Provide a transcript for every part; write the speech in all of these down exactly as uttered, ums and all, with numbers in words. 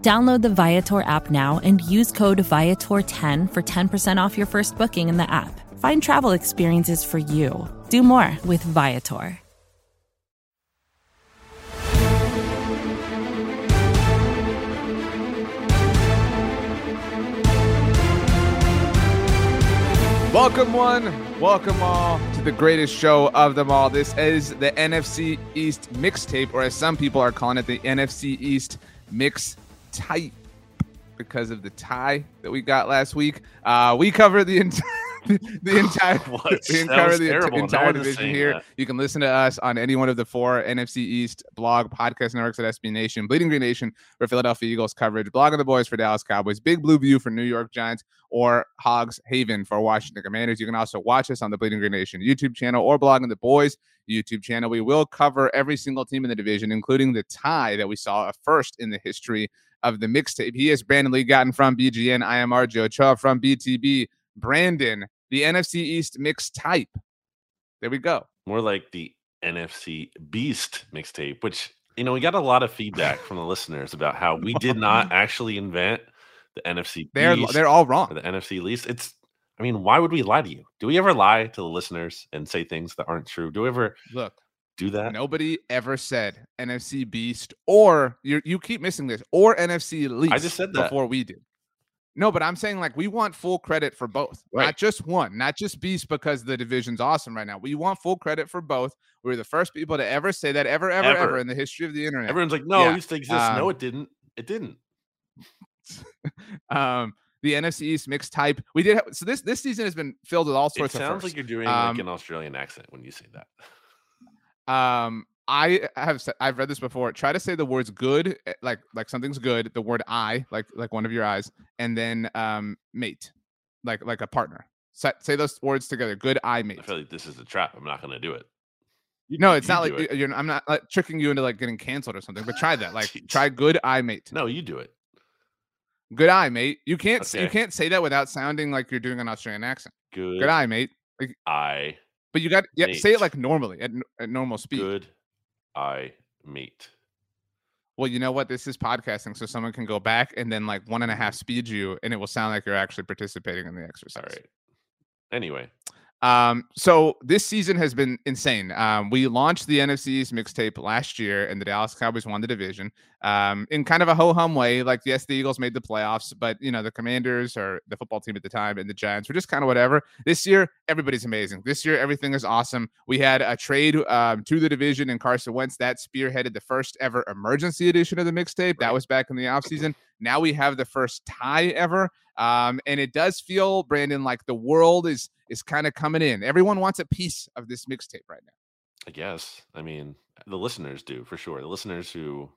Download the Viator app now and use code Viator ten for ten percent off your first booking in the app. Find travel experiences for you. Do more with Viator. Welcome one, welcome all to the greatest show of them all. This is the N F C East Mixtape, or as some people are calling it, the N F C East Mixtape. Tight because of the tie that we got last week. Uh, we cover the entire, the entire, what? we cover the ent- entire division here. That. You can listen to us on any one of the four N F C East blog podcast networks at S B Nation, Bleeding Green Nation for Philadelphia Eagles coverage, Blog of the Boys for Dallas Cowboys, Big Blue View for New York Giants, or Hogs Haven for Washington Commanders. You can also watch us on the Bleeding Green Nation YouTube channel or Blog of the Boys YouTube channel. We will cover every single team in the division, including the tie that we saw first in the history of the mixtape. He is Brandon Lee Gotten from B G N. I am R J Ochoa from B T B. Brandon, the N F C East Mixtape. There we go. More like the N F C Beast Mixtape, which, you know, we got a lot of feedback from the listeners about how we did not actually invent the N F C they're, Beast. They're all wrong. The N F C Least. It's, I mean, why would we lie to you? Do we ever lie to the listeners and say things that aren't true? Do we ever look? Do that? Nobody ever said N F C Beast or you you keep missing this or N F C Least. I just said that before we did. No, but I'm saying like we want full credit for both, right? Not just one, not just Beast because the division's awesome right now. We want full credit for both. We were the first people to ever say that ever, ever, ever, ever in the history of the internet. Everyone's like, no, yeah. It used to exist. Um, no, it didn't. It didn't. um, the N F C East mixed type. We did. Ha- so this this season has been filled with all sorts of. It sounds of like you're doing um, like an Australian accent when you say that. Um, I have I've read this before. Try to say the words good, like like something's good. The word I, like like one of your eyes, and then um mate, like like a partner. So, say those words together. Good I mate. I feel like this is a trap. I'm not gonna do it. You, no, it's you not like it. you're. I'm not like, tricking you into like getting canceled or something. But try that. Like try good I mate. No, you do it. Good I mate. You can't okay. you can't say that without sounding like you're doing an Australian accent. Good, good I mate. Like, I. But you got yeah, mate. Say it like normally at, at normal speed. Good, I mate. Well, you know what? This is podcasting, so someone can go back and then like one and a half speed you, and it will sound like you're actually participating in the exercise. All right. Anyway, um, so this season has been insane. Um, we launched the N F C East mixtape last year, and the Dallas Cowboys won the division um, in kind of a ho-hum way. Like, yes, the Eagles made the playoffs, but you know the Commanders or the football team at the time and the Giants were just kind of whatever. This year, everybody's amazing. This year, everything is awesome. We had a trade um, to the division, and Carson Wentz that spearheaded the first ever emergency edition of the mixtape. That was back in the offseason. Now we have the first tie ever, um, and it does feel, Brandon, like the world is. Is kind of coming in. Everyone wants a piece of this mixtape right now. I guess. I mean, the listeners do for sure. The listeners who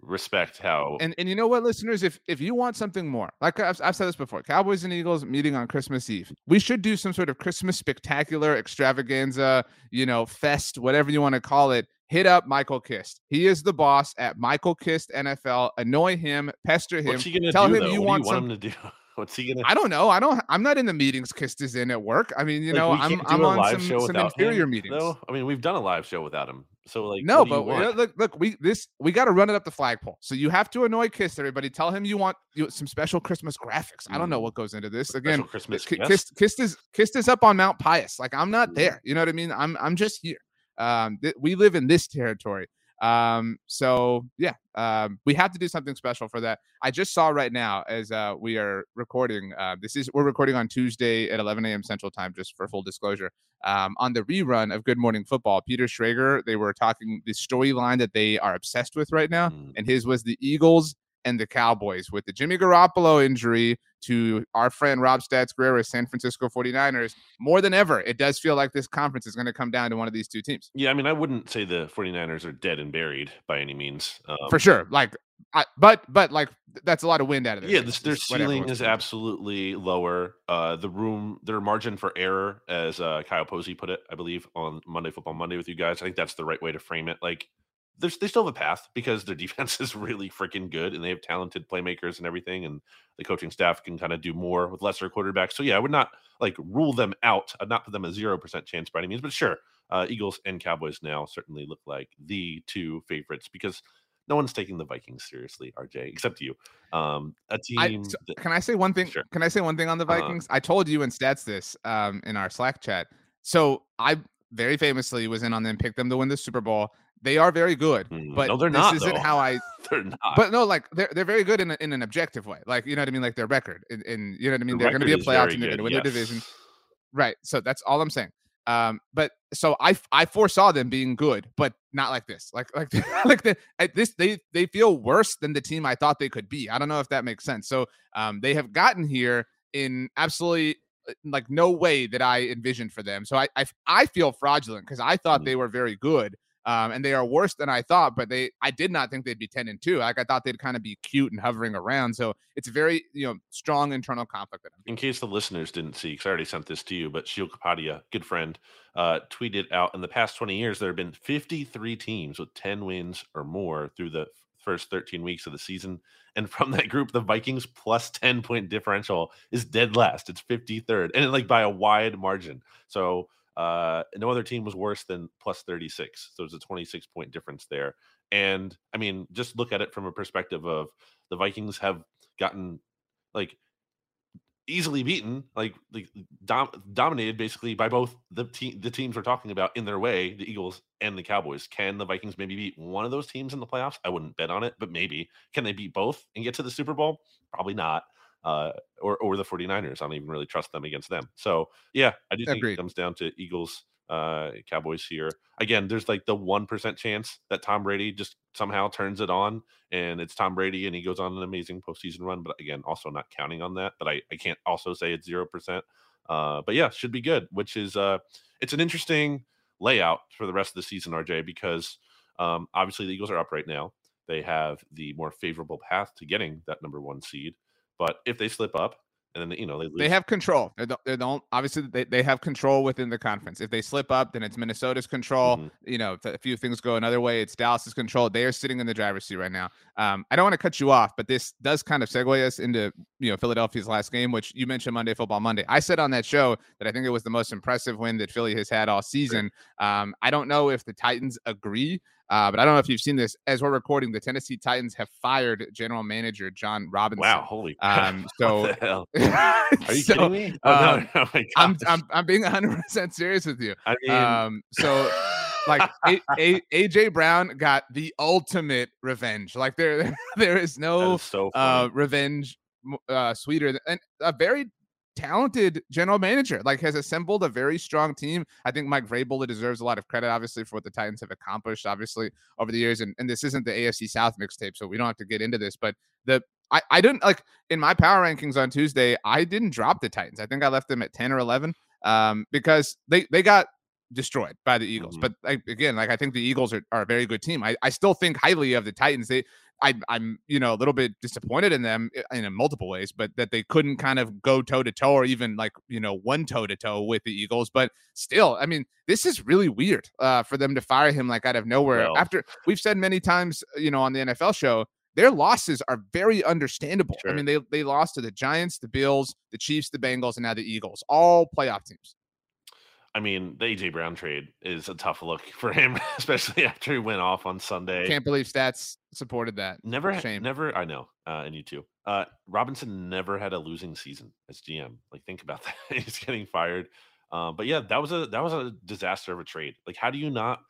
respect how and and you know what, listeners, if if you want something more, like I've, I've said this before, Cowboys and Eagles meeting on Christmas Eve. We should do some sort of Christmas spectacular, extravaganza, you know, fest, whatever you want to call it. Hit up Michael Kist. He is the boss at Michael Kist N F L. Annoy him, pester him. What's he gonna tell do, him though? You what want, do you want some- him to do? What's he gonna? I don't know. I don't. I'm not in the meetings. Kist is in at work. I mean, you like, know, I'm I'm on some, some inferior him, meetings. Though? I mean, we've done a live show without him. So like, no, but look, look, we this we got to run it up the flagpole. So you have to annoy Kist. Everybody, tell him you want you, some special Christmas graphics. Mm. I don't know what goes into this. Again, special Christmas K- Kist, Kist is Kist is up on Mount Pius. Like I'm not there. You know what I mean? I'm I'm just here. Um, th- we live in this territory. Um, so yeah, um, we have to do something special for that. I just saw right now as, uh, we are recording, uh, this is, we're recording on Tuesday at eleven a.m. Central Time, just for full disclosure, um, on the rerun of Good Morning Football, Peter Schrager, they were talking the storyline that they are obsessed with right now. Mm. And his was the Eagles and the Cowboys with the Jimmy Garoppolo injury to our friend Rob Stats Guerrero, San Francisco 49ers, more than ever, it does feel like this conference is going to come down to one of these two teams. Yeah, I mean, I wouldn't say the 49ers are dead and buried by any means. Um, For sure. Like, I, but, but like, that's a lot of wind out of it. Yeah, this, their ceiling is absolutely lower. Uh, the room, their margin for error, as uh, Kyle Posey put it, I believe, on Monday Football Monday with you guys. I think that's the right way to frame it. Like, They're, they still have a path because their defense is really freaking good and they have talented playmakers and everything, and the coaching staff can kind of do more with lesser quarterbacks. So, yeah, I would not, like, rule them out. I'd not put them a zero percent chance by any means. But, sure, uh, Eagles and Cowboys now certainly look like the two favorites because no one's taking the Vikings seriously, R J, except you. Um, a team. I, so that, can I say one thing? Sure. Can I say one thing on the Vikings? Uh-huh. I told you in stats this um, in our Slack chat. So I very famously was in on them, picked them to win the Super Bowl. They are very good, but no, they're this not, isn't though. How I. They're not. But no, like they're they're very good in a, in an objective way. Like, you know what I mean. Like their record, and, and you know what I mean. The they're going to be a playoff team. They're going to win yes. their division, right? So that's all I'm saying. Um, but so I I foresaw them being good, but not like this. Like like like the, at this they they feel worse than the team I thought they could be. I don't know if that makes sense. So um, they have gotten here in absolutely. Like no way that I envisioned for them. So I I, I feel fraudulent because I thought mm. they were very good. Um, and they are worse than I thought, but they I did not think they'd be ten and two. Like I thought they'd kind of be cute and hovering around. So it's a very, you know, strong internal conflict. That I'm in case the listeners didn't see, because I already sent this to you, but Shiel Kapadia, good friend, uh, tweeted out in the past twenty years, there have been fifty-three teams with ten wins or more through the first thirteen weeks of the season. And from that group, the Vikings plus ten point differential is dead last. It's fifty-third and like by a wide margin. So Uh, no other team was worse than plus thirty-six. So there's a twenty-six point difference there. And I mean, just look at it from a perspective of the Vikings have gotten like easily beaten, like, like dom- dominated basically by both the te- the teams we're talking about in their way, the Eagles and the Cowboys. Can the Vikings maybe beat one of those teams in the playoffs? I wouldn't bet on it, but maybe. Can they beat both and get to the Super Bowl? Probably not. Uh, or, or the 49ers. I don't even really trust them against them. So, yeah, I do think Agreed. It comes down to Eagles, uh, Cowboys here. Again, there's like the one percent chance that Tom Brady just somehow turns it on and it's Tom Brady and he goes on an amazing postseason run. But again, also not counting on that. But I, I can't also say it's zero percent. Uh, but yeah, should be good, which is uh, it's an interesting layout for the rest of the season, R J, because um, obviously the Eagles are up right now. They have the more favorable path to getting that number one seed. But if they slip up and then, you know, they lose. They have control. They don't, they don't obviously they, they have control within the conference. If they slip up, then it's Minnesota's control. Mm-hmm. You know, if a few things go another way, it's Dallas's control. They are sitting in the driver's seat right now. Um, I don't want to cut you off, but this does kind of segue us into, you know, Philadelphia's last game, which you mentioned Monday Football Monday. I said on that show that I think it was the most impressive win that Philly has had all season. Um, I don't know if the Titans agree. Uh, but I don't know if you've seen this. As we're recording, the Tennessee Titans have fired general manager John Robinson. Wow, holy crap. Um, so, what the hell? Are you so, kidding me? Oh, um, no, no, my I'm, I'm I'm being one hundred percent serious with you. I mean... Um, so, like, a, a, A J Brown got the ultimate revenge. Like, there there is no is so uh, revenge uh, sweeter than, and a very talented general manager, like, has assembled a very strong team. I think Mike Vrabel deserves a lot of credit, obviously, for what the Titans have accomplished, obviously, over the years. And, and this isn't the A F C South mixtape, so we don't have to get into this. But the I, I didn't, like, in my power rankings on Tuesday, I didn't drop the Titans. I think I left them at ten or eleven um, because they, they got destroyed by the Eagles. Mm-hmm. But, like, again, like, I think the Eagles are, are a very good team. I, I still think highly of the Titans. They I, I'm, you know, a little bit disappointed in them in, in multiple ways, but that they couldn't kind of go toe to toe or even like, you know, one toe to toe with the Eagles. But still, I mean, this is really weird uh, for them to fire him like out of nowhere. Well, after we've said many times, you know, on the N F L show, their losses are very understandable. Sure. I mean, they they lost to the Giants, the Bills, the Chiefs, the Bengals, and now the Eagles, all playoff teams. I mean, the A J Brown trade is a tough look for him, especially after he went off on Sunday. Can't believe stats supported that. Never, Shame. never. I know, uh, and you too. Uh, Robinson never had a losing season as G M. Like, think about that. He's getting fired. Uh, but yeah, that was a that was a disaster of a trade. Like, how do you not?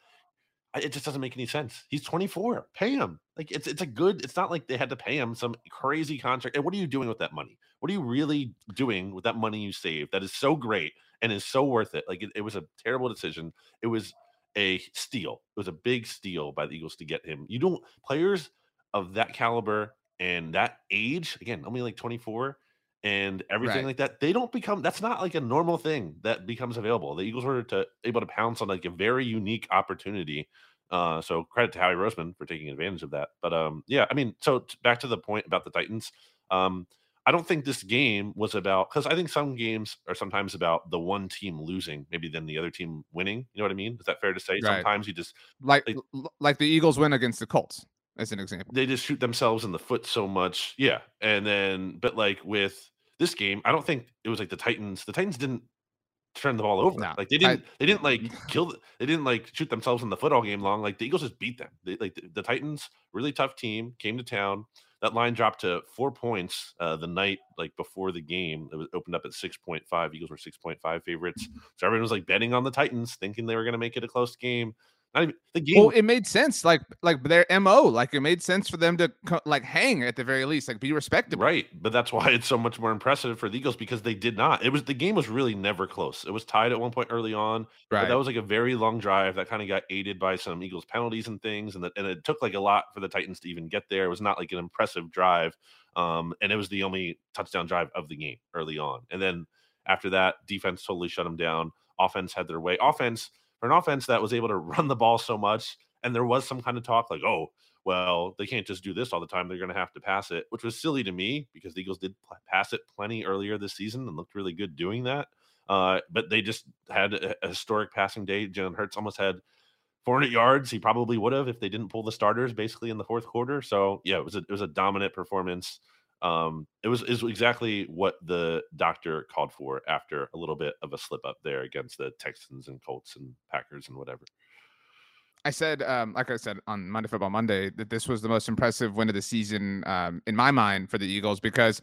It just doesn't make any sense. He's twenty-four. Pay him. Like, it's it's a good. It's not like they had to pay him some crazy contract. And what are you doing with that money? What are you really doing with that money you saved? That is so great. And it's so worth it. Like, it, it was a terrible decision. It was a steal. It was a big steal by the Eagles to get him. You don't, players of that caliber and that age, again, only like twenty-four, and everything right. like that, they don't become, that's not like a normal thing that becomes available. The Eagles were to, able to pounce on like a very unique opportunity. Uh, so credit to Howie Roseman for taking advantage of that. But um, yeah, I mean, so t- back to the point about the Titans. Um, I don't think this game was about, because I think some games are sometimes about the one team losing, maybe then the other team winning. You know what I mean? Is that fair to say? Right. Sometimes you just like, like like the Eagles win against the Colts as an example. They just shoot themselves in the foot so much, yeah. And then, but like with this game, I don't think it was like the Titans. The Titans didn't turn the ball over. No, like they didn't. I, they didn't like kill. The, they didn't like shoot themselves in the foot all game long. Like the Eagles just beat them. They, like the, the Titans, really tough team, came to town. That line dropped to four points uh, the night like before the game. It was opened up at six point five. Eagles were six point five favorites. So everyone was like betting on the Titans, thinking they were going to make it a close game. Not even the game. Well, it made sense. Like like their M O. Like it made sense for them to co- like hang at the very least. Like be respectable. Right. But that's why it's so much more impressive for the Eagles, because they did not. It was the game was really never close. It was tied at one point early on. Right. But that was like a very long drive that kind of got aided by some Eagles penalties and things, and that and it took like a lot for the Titans to even get there. It was not like an impressive drive. Um, and it was the only touchdown drive of the game early on. And then after that, defense totally shut them down. Offense had their way. Offense. For an offense that was able to run the ball so much, and there was some kind of talk like, oh, well, they can't just do this all the time. They're going to have to pass it, which was silly to me because the Eagles did pass it plenty earlier this season and looked really good doing that. Uh, but they just had a historic passing day. Jalen Hurts almost had four hundred yards. He probably would have if they didn't pull the starters basically in the fourth quarter. So, yeah, it was a, it was a dominant performance. Um, it was is exactly what the doctor called for after a little bit of a slip up there against the Texans and Colts and Packers and whatever. I said, um, like I said on Monday Football Monday, that this was the most impressive win of the season, um, in my mind for the Eagles, because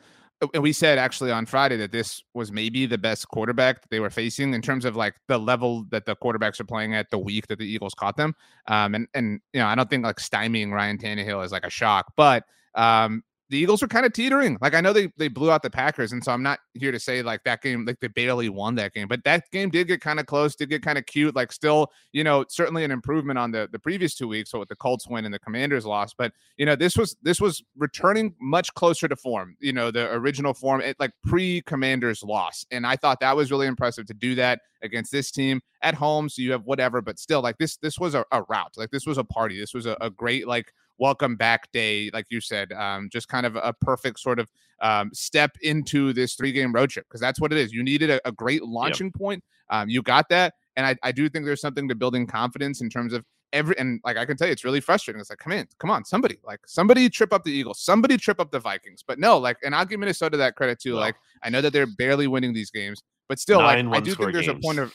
we said actually on Friday that this was maybe the best quarterback that they were facing in terms of like the level that the quarterbacks are playing at the week that the Eagles caught them. Um, and, and, you know, I don't think like stymieing Ryan Tannehill is like a shock, but, um, the Eagles were kind of teetering. Like I know they, they blew out the Packers, and so I'm not here to say like that game, like they barely won that game, but that game did get kind of close, did get kind of cute. Like still, you know, certainly an improvement on the, the previous two weeks, so with the Colts win and the Commanders loss. But you know, this was this was returning much closer to form, you know, the original form, it, like pre-Commanders loss. And I thought that was really impressive to do that against this team at home. So you have whatever, but still, like this this was a, a rout. Like this was a party. This was a, a great like welcome back day, like you said, um, just kind of a perfect sort of um, step into this three-game road trip, because that's what it is. You needed a, a great launching yep. point. Um, you got that, and I, I do think there's something to building confidence in terms of every. And like I can tell you, it's really frustrating. It's like, come in, come on, somebody, like somebody trip up the Eagles, somebody trip up the Vikings. But no, like, and I'll give Minnesota that credit too. Well, like I know that they're barely winning these games, but still, like I do think there's games. a point of.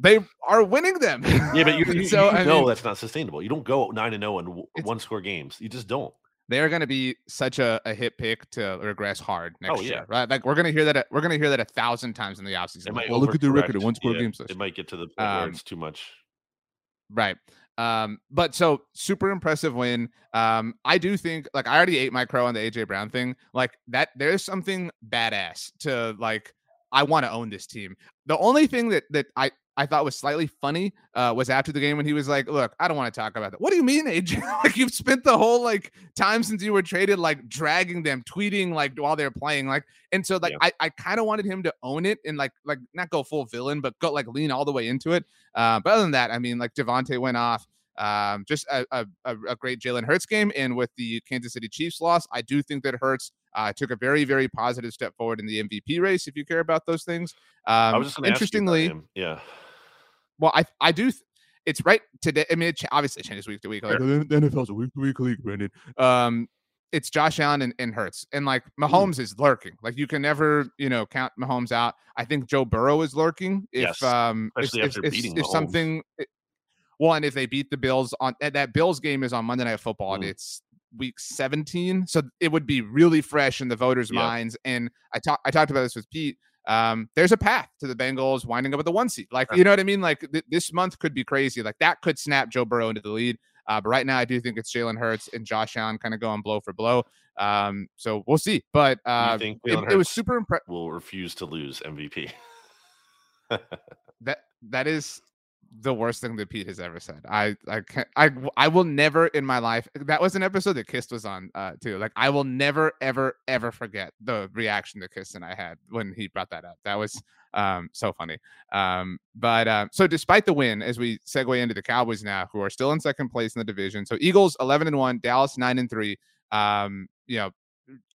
They are winning them. Yeah, but you, you, so, you know I mean, that's not sustainable. You don't go nine and zero in one score games. You just don't. They are going to be such a, a hit pick to regress hard next oh, yeah. year, right? Like we're going to hear that. We're going to hear that a thousand times in the offseason. Like, well, look at their record in one score yeah, games. It might get to the point um, where it's too much, right? Um, but so super impressive win. Um, I do think like I already ate my crow on the A J Brown thing. Like that, there's something badass to like. I want to own this team. The only thing that that I. I thought was slightly funny uh, was after the game when he was like, look, I don't want to talk about that. What do you mean, A J? Like you've spent the whole like time since you were traded, like dragging them, tweeting like while they're playing. Like, and so like, yeah. I, I kind of wanted him to own it and like, like not go full villain, but go like lean all the way into it. Uh, but other than that, I mean like Devontae went off. Um, just a, a, a great Jalen Hurts game. And with the Kansas City Chiefs loss, I do think that Hurts uh, took a very, very positive step forward in the M V P race. If you care about those things, um, I was just gonna interestingly, ask you about him. Yeah. Well, I I do. Th- it's right today. I mean, it ch- obviously changes week to week. Like, sure. The N F L's a week to week league, Brandon. Um, it's Josh Allen and, and Hurts, and like Mahomes mm. is lurking. Like you can never, you know, count Mahomes out. I think Joe Burrow is lurking. If yes. um, if, if, if, if something, it, well, and if they beat the Bills on that Bills game is on Monday Night Football, mm. and it's week seventeen, so it would be really fresh in the voters' yeah. minds. And I talked I talked about this with Pete. Um, there's a path to the Bengals winding up with the one seed. Like, you know what I mean? Like th- this month could be crazy. Like that could snap Joe Burrow into the lead. Uh, but right now I do think it's Jalen Hurts and Josh Allen kind of going blow for blow. Um, so we'll see, but, uh, you think it, it was super impressive. Will refuse to lose M V P. that, that is the worst thing that Pete has ever said. I I can't, I I will never in my life. That was an episode that Kist was on uh, too. Like I will never ever ever forget the reaction that Kist and I had when he brought that up. That was um, so funny. Um, but uh, so despite the win, as we segue into the Cowboys now, who are still in second place in the division. So Eagles eleven and one, Dallas nine and three. Um, you know,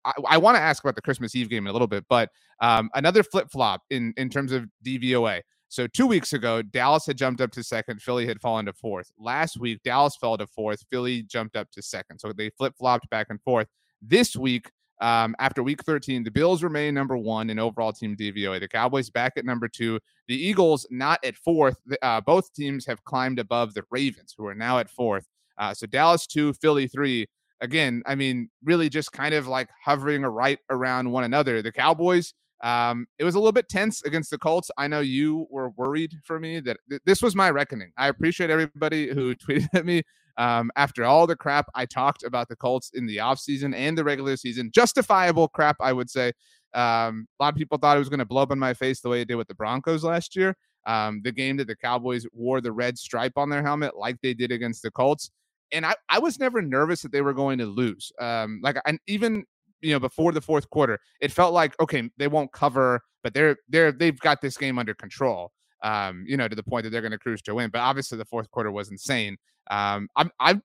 I, I want to ask about the Christmas Eve game in a little bit, but um, another flip flop in in terms of D V O A. So two weeks ago, Dallas had jumped up to second. Philly had fallen to fourth. Last week, Dallas fell to fourth. Philly jumped up to second. So they flip-flopped back and forth. This week, um, after week thirteen, the Bills remain number one in overall team D V O A. The Cowboys back at number two. The Eagles not at fourth. Uh, both teams have climbed above the Ravens, who are now at fourth. Uh, so Dallas two, Philly three. Again, I mean, really just kind of like hovering right around one another. The Cowboys... Um, it was a little bit tense against the Colts. I know you were worried for me that th- this was my reckoning. I appreciate everybody who tweeted at me. Um, after all the crap I talked about the Colts in the offseason and the regular season, justifiable crap, I would say. Um, a lot of people thought it was going to blow up in my face the way it did with the Broncos last year. Um, the game that the Cowboys wore the red stripe on their helmet like they did against the Colts. And I, I was never nervous that they were going to lose. Um, like, and even you know, before the fourth quarter, it felt like, okay, they won't cover, but they're, they're, they've got this game under control, um, you know, to the point that they're going to cruise to win. But obviously the fourth quarter was insane. Um, I'm, I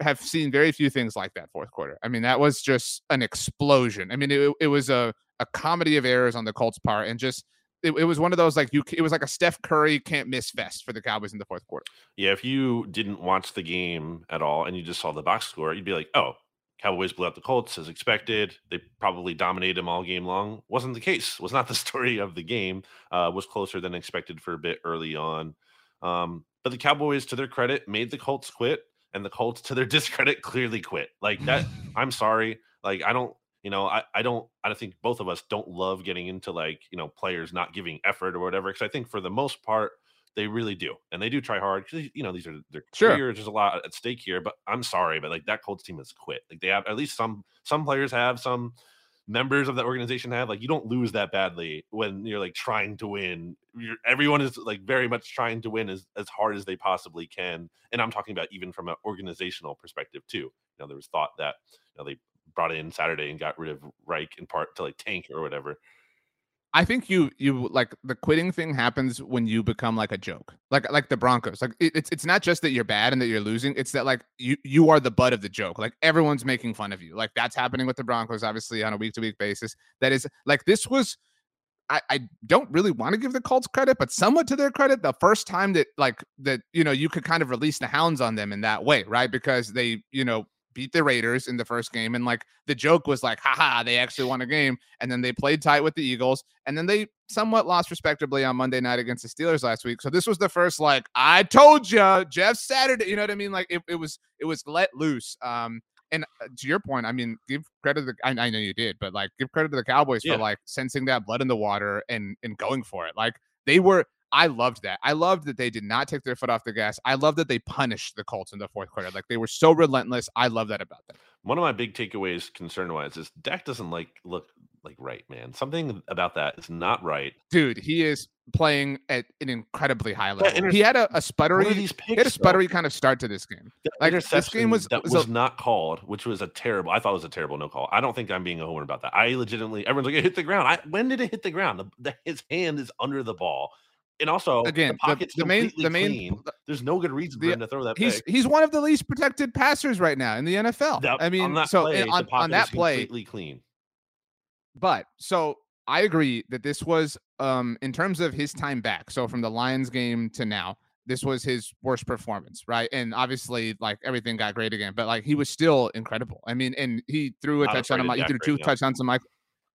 have seen very few things like that fourth quarter. I mean, that was just an explosion. I mean, it, it was a, a comedy of errors on the Colts' part, and just, It, it was one of those, like, you, it was like a Steph Curry can't miss fest for the Cowboys in the fourth quarter. Yeah. If you didn't watch the game at all and you just saw the box score, you'd be like, oh, Cowboys blew out the Colts as expected. They probably dominated them all game long. Wasn't the case. Was not the story of the game. Uh, was closer than expected for a bit early on. Um, but the Cowboys, to their credit, made the Colts quit, and the Colts, to their discredit, clearly quit. Like that. I'm sorry. Like I don't. You know, I, I don't. I don't think both of us don't love getting into like you know players not giving effort or whatever. Because I think for the most part they really do, and they do try hard. Because you know, these are their careers. Sure. There's a lot at stake here. But I'm sorry, but like that Colts team has quit. Like they have, at least some some players have, some members of that organization have. Like you don't lose that badly when you're like trying to win. You're, everyone is like very much trying to win as as hard as they possibly can. And I'm talking about even from an organizational perspective too. You know, there was thought that you know they brought in Saturday and got rid of Reich in part to like tank or whatever. I think you you like the quitting thing happens when you become like a joke, like like the Broncos. Like it, it's it's not just that you're bad and that you're losing; it's that like you you are the butt of the joke. Like everyone's making fun of you. Like that's happening with the Broncos, obviously on a week to week basis. That is like this was. I, I don't really want to give the Colts credit, but somewhat to their credit, the first time that like that you know you could kind of release the hounds on them in that way, right? Because they you know. beat the Raiders in the first game. And like the joke was like, haha, they actually won a game. And then they played tight with the Eagles. And then they somewhat lost respectably on Monday night against the Steelers last week. So this was the first, like, I told you, Jeff Saturday, you know what I mean? Like it, it was, it was let loose. Um, And to your point, I mean, give credit to the, I, I know you did, but like give credit to the Cowboys yeah. for like sensing that blood in the water and, and going for it. Like they were, I loved that. I loved that they did not take their foot off the gas. I loved that they punished the Colts in the fourth quarter. Like they were so relentless. I love that about them. One of my big takeaways concern wise is Dak doesn't like look like right, man. Something about that is not right. Dude, he is playing at an incredibly high level. Inter- he had a, a sputtery these picks, he had a sputtery though? kind of start to this game. That like this game was that was, was a- not called, which was a terrible I thought it was a terrible no call. I don't think I'm being a homer about that. I legitimately everyone's like it hit the ground. I, when did it hit the ground? The, the, his hand is under the ball. And also, again, the pocket's the, the main, the main, clean. There's no good reason for the, him to throw that. He's pick. He's one of the least protected passers right now in the N F L. The, I mean, on that so play, on, the on that play, completely clean. But so I agree that this was, um, in terms of his time back. So from the Lions game to now, this was his worst performance, right? And obviously, like everything got great again, but like he was still incredible. I mean, and he threw a Not touchdown. On Mike, he threw two right touchdowns on Michael.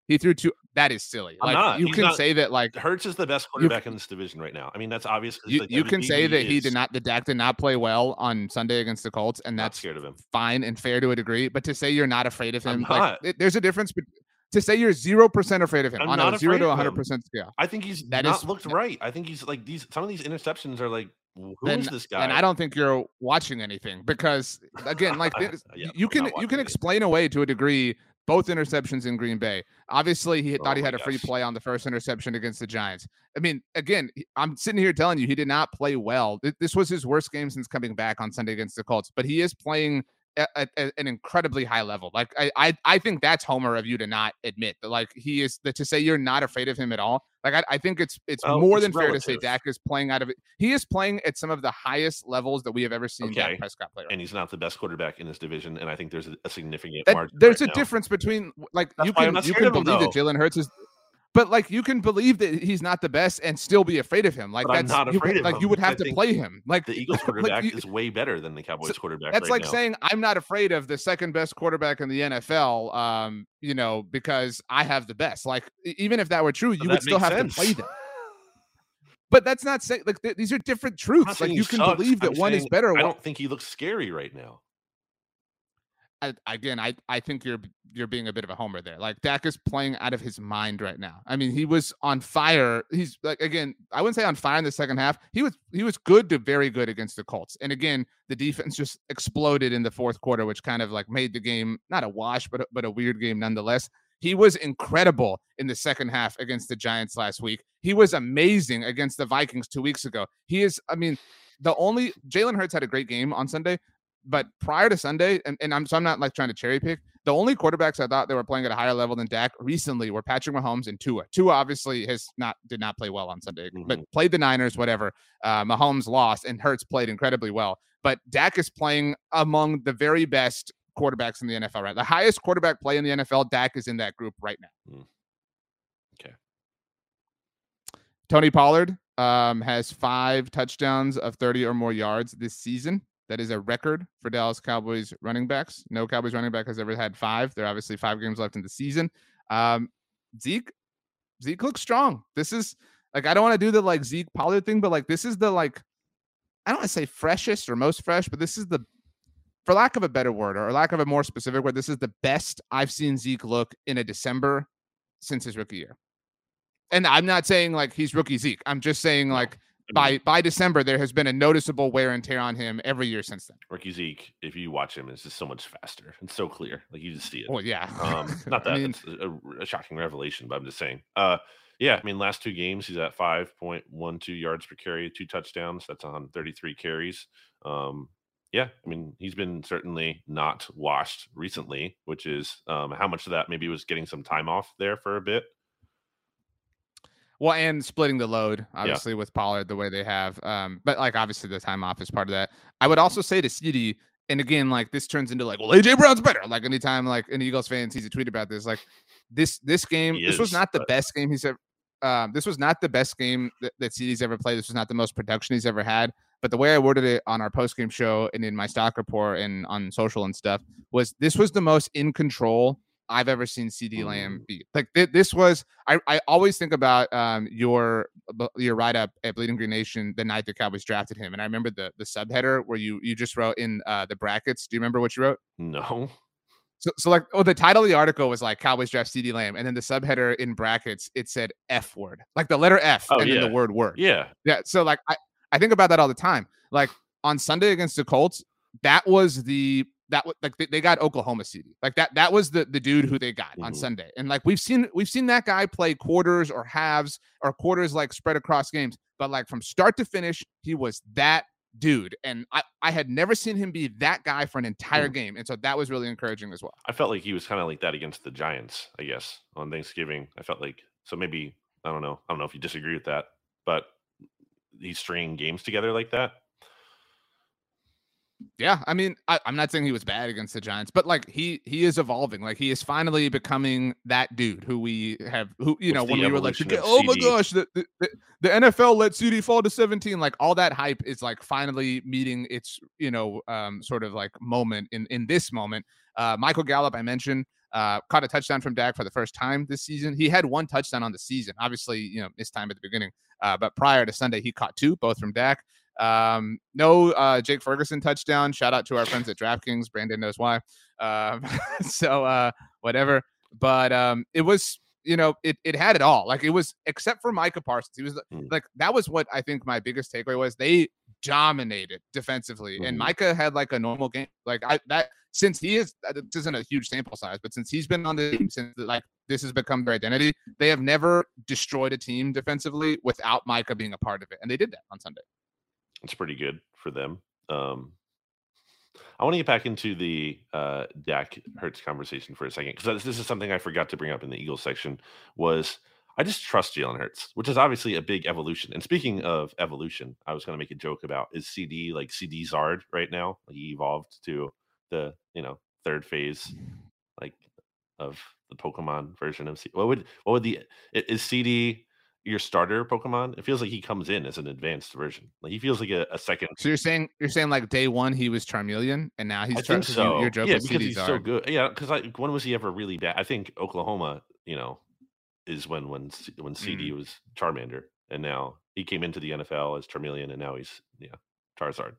He threw two. That is silly. I'm like not, you can not, say that like Hurts is the best quarterback can, in this division right now. I mean, that's obvious. You, like, you can say that is, he did not, the Dak did not play well on Sunday against the Colts, and that's scared of him. Fine and fair to a degree. But to say you're not afraid of him, like, it, there's a difference. But to say you're zero percent afraid of him I'm on not a zero to one hundred percent scale, I think he's that not is, looked right. I think he's like these. Some of these interceptions are like. Who then, is this guy? And I don't think you're watching anything because, again, like yeah, you can you can explain away to a degree both interceptions in Green Bay. Obviously, he oh thought he had a gosh. free play on the first interception against the Giants. I mean, again, I'm sitting here telling you he did not play well. This was his worst game since coming back on Sunday against the Colts, but he is playing at, at, at an incredibly high level. Like, I, I I think that's Homer of you to not admit that, like, he is, that to say you're not afraid of him at all. Like, I, I think it's it's well, more it's than relative. fair to say Dak is playing out of it. He is playing at some of the highest levels that we have ever seen okay. Dak Prescott play. Right? And he's not the best quarterback in this division. And I think there's a, a significant that, margin. There's right a now. difference between, like, That's you can you can believe though. that Jalen Hurts is, but like you can believe that he's not the best and still be afraid of him. Like but that's I'm not afraid you, of like him. You would have I to play him. Like the Eagles quarterback like, you, is way better than the Cowboys quarterback. That's right like now. saying I'm not afraid of the second best quarterback in the N F L. Um, you know, because I have the best. Like even if that were true, so you would still have sense. to play them. But that's not saying like th- these are different truths. Like you can sucks. believe that I'm one is better. I don't one. think he looks scary right now. I, again, I, I think you're you're being a bit of a homer there. Like Dak is playing out of his mind right now. I mean, he was on fire. He's like again, I wouldn't say on fire in the second half. He was he was good to very good against the Colts. And again, the defense just exploded in the fourth quarter, which kind of like made the game not a wash, but but a weird game nonetheless. He was incredible in the second half against the Giants last week. He was amazing against the Vikings two weeks ago. He is, I mean, the only Jalen Hurts had a great game on Sunday. But prior to Sunday, and, and I'm so I'm not like trying to cherry pick, the only quarterbacks I thought they were playing at a higher level than Dak recently were Patrick Mahomes and Tua. Tua obviously has not did not play well on Sunday, mm-hmm. but played the Niners, whatever. Uh, Mahomes lost and Hurts played incredibly well. But Dak is playing among the very best quarterbacks in the N F L, right? The highest quarterback play in the N F L, Dak is in that group right now. Mm. Okay. Tony Pollard um, has five touchdowns of thirty or more yards this season. That is a record for Dallas Cowboys running backs. No Cowboys running back has ever had five. There are obviously five games left in the season. Um, Zeke, Zeke looks strong. This is like, I don't want to do the like Zeke Pollard thing, but like, this is the like, I don't want to say freshest or most fresh, but this is the, for lack of a better word or lack of a more specific word, this is the best I've seen Zeke look in a December since his rookie year. And I'm not saying like he's rookie Zeke. I'm just saying like, By by December, there has been a noticeable wear and tear on him every year since then. Rookie Zeke, if you watch him, it's just so much faster. It's so clear. Like, you just see it. Oh, yeah. Um, not that I mean, it's a, a shocking revelation, but I'm just saying. Uh, yeah, I mean, last two games, he's at five point one two yards per carry, two touchdowns. That's on thirty-three carries. Um, yeah, I mean, he's been certainly not washed recently, which is um, how much of that maybe was getting some time off there for a bit. Well, and splitting the load, obviously, yeah. with Pollard the way they have. Um, but, like, obviously, the time off is part of that. I would also say to CeeDee, and again, like, this turns into, like, well, A J Brown's better. Like, anytime, like, an Eagles fan sees a tweet about this, like, this this game, he this is, was not the but... best game he's ever um, – this was not the best game that, that CeeDee's ever played. This was not the most production he's ever had. But the way I worded it on our postgame show and in my stock report and on social and stuff was this was the most in control – I've ever seen CeeDee Lamb be like th- this was I, I always think about um, your your write up at Bleeding Green Nation the night the Cowboys drafted him, and I remember the the subheader where you you just wrote in uh, the brackets. Do you remember what you wrote? No. So so like oh the title of the article was like Cowboys draft CeeDee Lamb, and then the subheader in brackets it said F word, like the letter F oh, and yeah. then the word word. Yeah. Yeah. So like I I think about that all the time. Like on Sunday against the Colts, that was the. That was like they got Oklahoma City like that. That was the, the dude who they got mm-hmm. on Sunday. And like, we've seen, we've seen that guy play quarters or halves or quarters, like spread across games, but like from start to finish, he was that dude. And I, I had never seen him be that guy for an entire mm-hmm. game. And so that was really encouraging as well. I felt like he was kind of like that against the Giants, I guess on Thanksgiving. I felt like, so maybe, I don't know. I don't know if you disagree with that, but he's stringing games together like that. Yeah, I mean, I, I'm not saying he was bad against the Giants, but like he he is evolving. Like he is finally becoming that dude who we have, who you know, it's when we were like, oh my gosh, the, the the N F L let CeeDee fall to seventeen. Like all that hype is like finally meeting its, you know, um, sort of like moment in in this moment. Uh, Michael Gallup, I mentioned, uh, caught a touchdown from Dak for the first time this season. He had one touchdown on the season, obviously, you know, missed time at the beginning. Uh, but prior to Sunday, he caught two, both from Dak. Um, no, uh, Jake Ferguson touchdown. Shout out to our friends at DraftKings. Brandon knows why. Um, so, uh, whatever, but, um, it was, you know, it, it had it all. Like it was, except for Micah Parsons. He was mm-hmm. like, that was what I think my biggest takeaway was. They dominated defensively mm-hmm. and Micah had like a normal game. Like I, that since he is, this isn't a huge sample size, but since he's been on the team, since like this has become their identity, they have never destroyed a team defensively without Micah being a part of it. And they did that on Sunday. It's pretty good for them. Um, I want to get back into the uh, Dak Hurts conversation for a second, because this is something I forgot to bring up in the Eagles section, was I just trust Jalen Hurts, which is obviously a big evolution. And speaking of evolution, I was going to make a joke about, is C D like C D Zard right now? Like he evolved to the, you know, third phase like of the Pokemon version of C D. What would, what would the, is C D your starter Pokemon? It feels like he comes in as an advanced version. Like he feels like a, a second. So you're saying you're saying like day one he was Charmeleon and now he's I think so. You, your joke yeah, because C Ds he's are. So good. Yeah, because like when was he ever really bad? I think Oklahoma, you know, is when when when C D mm. was Charmander, and now he came into the N F L as Charmeleon, and now he's yeah Charizard.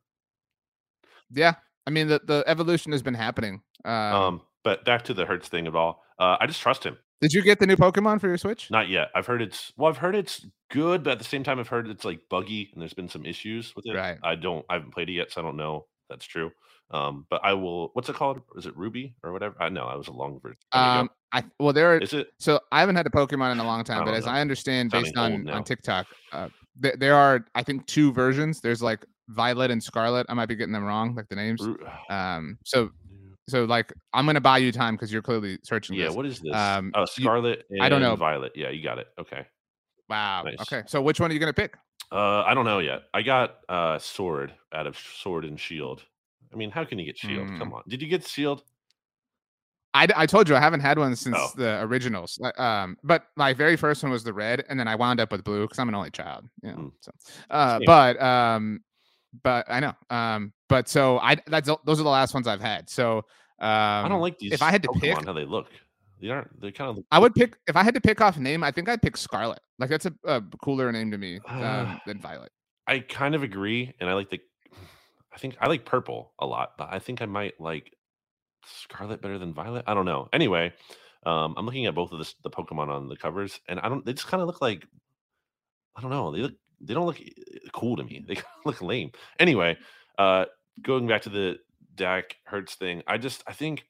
Yeah, I mean the the evolution has been happening. Um, um but back to the Hurts thing of all, uh, I just trust him. Did you get the new Pokemon for your Switch? Not yet. I've heard it's well. I've heard it's good, but at the same time, I've heard it's like buggy, and there's been some issues with it. Right. I don't. I haven't played it yet, so I don't know if that's true. Um, but I will. What's it called? Is it Ruby or whatever? I know. I was a long version. Um, I well, there are, is it? So I haven't had a Pokemon in a long time, but know. as I understand, based on on TikTok, uh, th- there are I think two versions. There's like Violet and Scarlet. I might be getting them wrong, like the names. Um, so. So, like, I'm going to buy you time because you're clearly searching yeah, this. Yeah, what is this? Um, oh, Scarlet you, and I don't know. Violet. Yeah, you got it. Okay. Wow. Nice. Okay. So, which one are you going to pick? Uh, I don't know yet. I got uh, Sword out of Sword and Shield. I mean, how can you get Shield? Mm. Come on. Did you get Shield? I, I told you I haven't had one since oh. the originals. Um, but my very first one was the red, and then I wound up with blue because I'm an only child. You know, mm. so. uh, but um, but I know. Um, but so I that's those are the last ones I've had. So. Um, I don't like these. If I had to Pokemon, pick how they look, they aren't. They kind of. I would pick if I had to pick off name. I think I'd pick Scarlet. Like that's a, a cooler name to me uh, than Violet. I kind of agree, and I like the. I think I like purple a lot, but I think I might like Scarlet better than Violet. I don't know. Anyway, um, I'm looking at both of this, the Pokemon on the covers, and I don't. They just kind of look like. I don't know. They look. They don't look cool to me. They kind of look lame. Anyway, uh, going back to the Dak Hurts thing, I just I think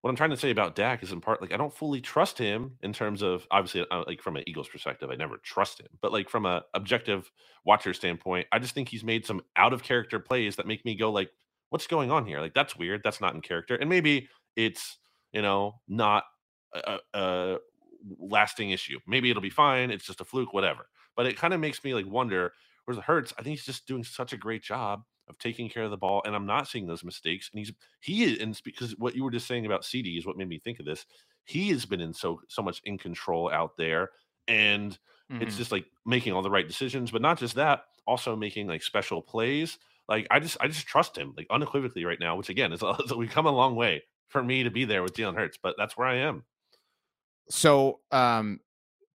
what I'm trying to say about Dak is in part like I don't fully trust him in terms of obviously like from an Eagles perspective I never trust him, but like from an objective watcher standpoint I just think he's made some out of character plays that make me go like what's going on here, like that's weird, that's not in character, and maybe it's you know not a, a lasting issue, maybe it'll be fine, it's just a fluke, whatever, but it kind of makes me like wonder where's the Hurts. I think he's just doing such a great job of taking care of the ball, and I'm not seeing those mistakes. And he's he is and because what you were just saying about C D is what made me think of this. He has been in so so much in control out there, and mm-hmm. it's just like making all the right decisions. But not just that, also making like special plays. Like I just I just trust him like unequivocally right now. Which again is we've come a long way for me to be there with Jalen Hurts, but that's where I am. So um,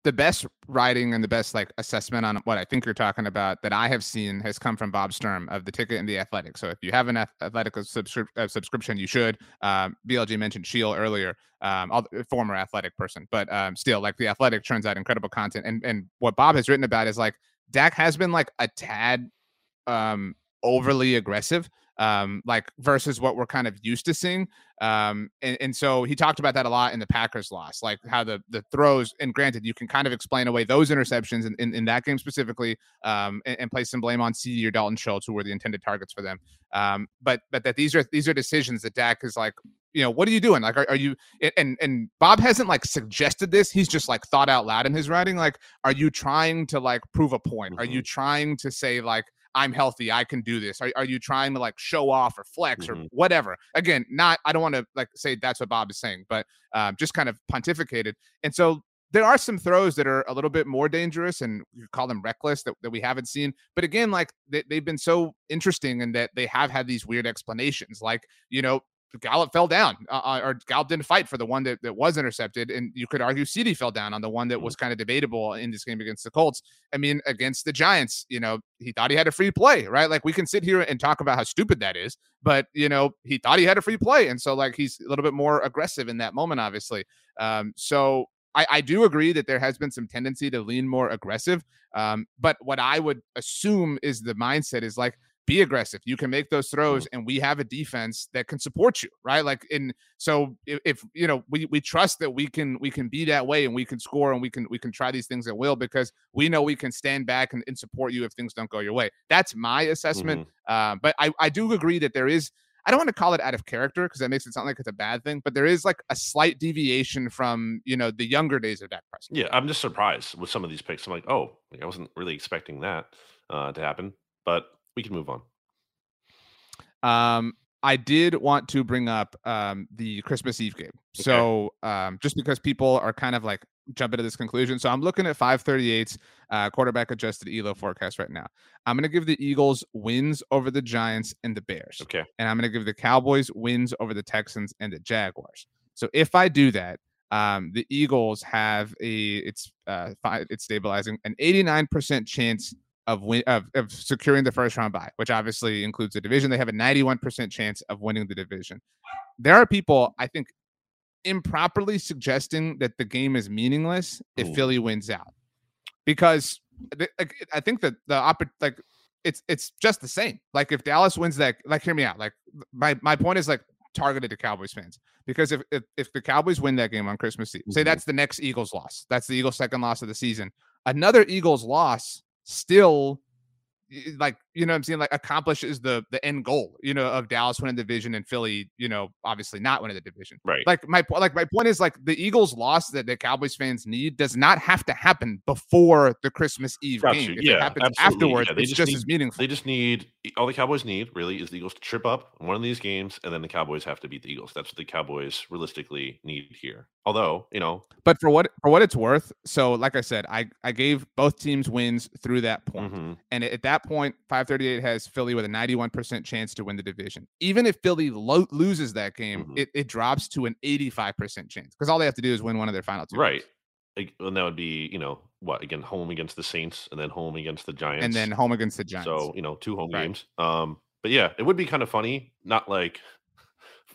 the best writing and the best like assessment on what I think you're talking about that I have seen has come from Bob Sturm of The Ticket and The Athletic. So if you have an Athletic subscri- uh, subscription, you should. Um, B L G mentioned Shield earlier, um, all, former Athletic person, but um, still like The Athletic turns out incredible content. And and what Bob has written about is like Dak has been like a tad um, overly aggressive. Um, like versus what we're kind of used to seeing. Um, and, and so he talked about that a lot in the Packers loss, like how the, the throws, and granted, you can kind of explain away those interceptions in, in, in that game specifically, um, and, and place some blame on CeeDee or Dalton Schultz, who were the intended targets for them. Um, but, but that these are, these are decisions that Dak is like, you know, what are you doing? Like, are, are you, and, and Bob hasn't like suggested this. He's just like thought out loud in his writing. Like, are you trying to like prove a point? Mm-hmm. Are you trying to say like, I'm healthy, I can do this? Are, are you trying to like show off or flex mm-hmm. or whatever? Again, not, I don't want to like say that's what Bob is saying, but um, just kind of pontificated. And so there are some throws that are a little bit more dangerous and you call them reckless that, that we haven't seen. But again, like they, they've been so interesting in that they have had these weird explanations, like, you know, Gallup fell down uh, or Gallup didn't fight for the one that, that was intercepted. And you could argue CeeDee fell down on the one that was kind of debatable in this game against the Colts. I mean, against the Giants, you know, he thought he had a free play, right? Like we can sit here and talk about how stupid that is, but you know, he thought he had a free play. And so like, he's a little bit more aggressive in that moment, obviously. Um, so I, I do agree that there has been some tendency to lean more aggressive. Um, but what I would assume is the mindset is like, be aggressive. You can make those throws, and we have a defense that can support you, right? Like, and so if, if you know, we we trust that we can we can be that way, and we can score, and we can we can try these things at will, because we know we can stand back and, and support you if things don't go your way. That's my assessment. Mm-hmm. uh, but I I do agree that there is. I don't want to call it out of character, because that makes it sound like it's a bad thing, but there is like a slight deviation from, you know, the younger days of Dak Prescott. Yeah, I'm just surprised with some of these picks. I'm like, oh, I wasn't really expecting that uh, to happen, but we can move on. Um, I did want to bring up um, the Christmas Eve game. Okay. So um, just because people are kind of like jumping to this conclusion. So I'm looking at five thirty-eight's uh, quarterback adjusted E L O forecast right now. I'm going to give the Eagles wins over the Giants and the Bears. Okay. And I'm going to give the Cowboys wins over the Texans and the Jaguars. So if I do that, um, the Eagles have a, it's uh, five, it's stabilizing an eighty-nine percent chance of win of, of securing the first round bye, which obviously includes the division. They have a ninety-one percent chance of winning the division. There are people, I think, improperly suggesting that the game is meaningless if Ooh. Philly wins out, because th- I think that the opp- like it's it's just the same. Like if Dallas wins that, like hear me out. Like my my point is like targeted to Cowboys fans, because if if, if the Cowboys win that game on Christmas Eve, mm-hmm. say that's the next Eagles loss. That's the Eagles' second loss of the season. Another Eagles loss still, like, you know what I'm saying, like accomplishes the the end goal, you know, of Dallas winning the division and Philly, you know, obviously not winning the division. Right. Like my like my point is like the Eagles loss that the Cowboys fans need does not have to happen before the Christmas Eve Got game. You. If yeah, it happens absolutely. afterwards, yeah, they it's just, just need, as meaningful. They just need all the Cowboys need really is the Eagles to trip up in one of these games, and then the Cowboys have to beat the Eagles. That's what the Cowboys realistically need here. Although, you know, but for what for what it's worth, so like I said, I, I gave both teams wins through that point. Mm-hmm. And at that point, five thirty-eight has Philly with a ninety-one percent chance to win the division. Even if Philly lo- loses that game, mm-hmm. it, it drops to an eighty-five percent chance, because all they have to do is win one of their final two. Right. Games. And that would be, you know, what, again, home against the Saints and then home against the Giants. And then home against the Giants. So, you know, two home right. games. Um, but yeah, it would be kind of funny, not like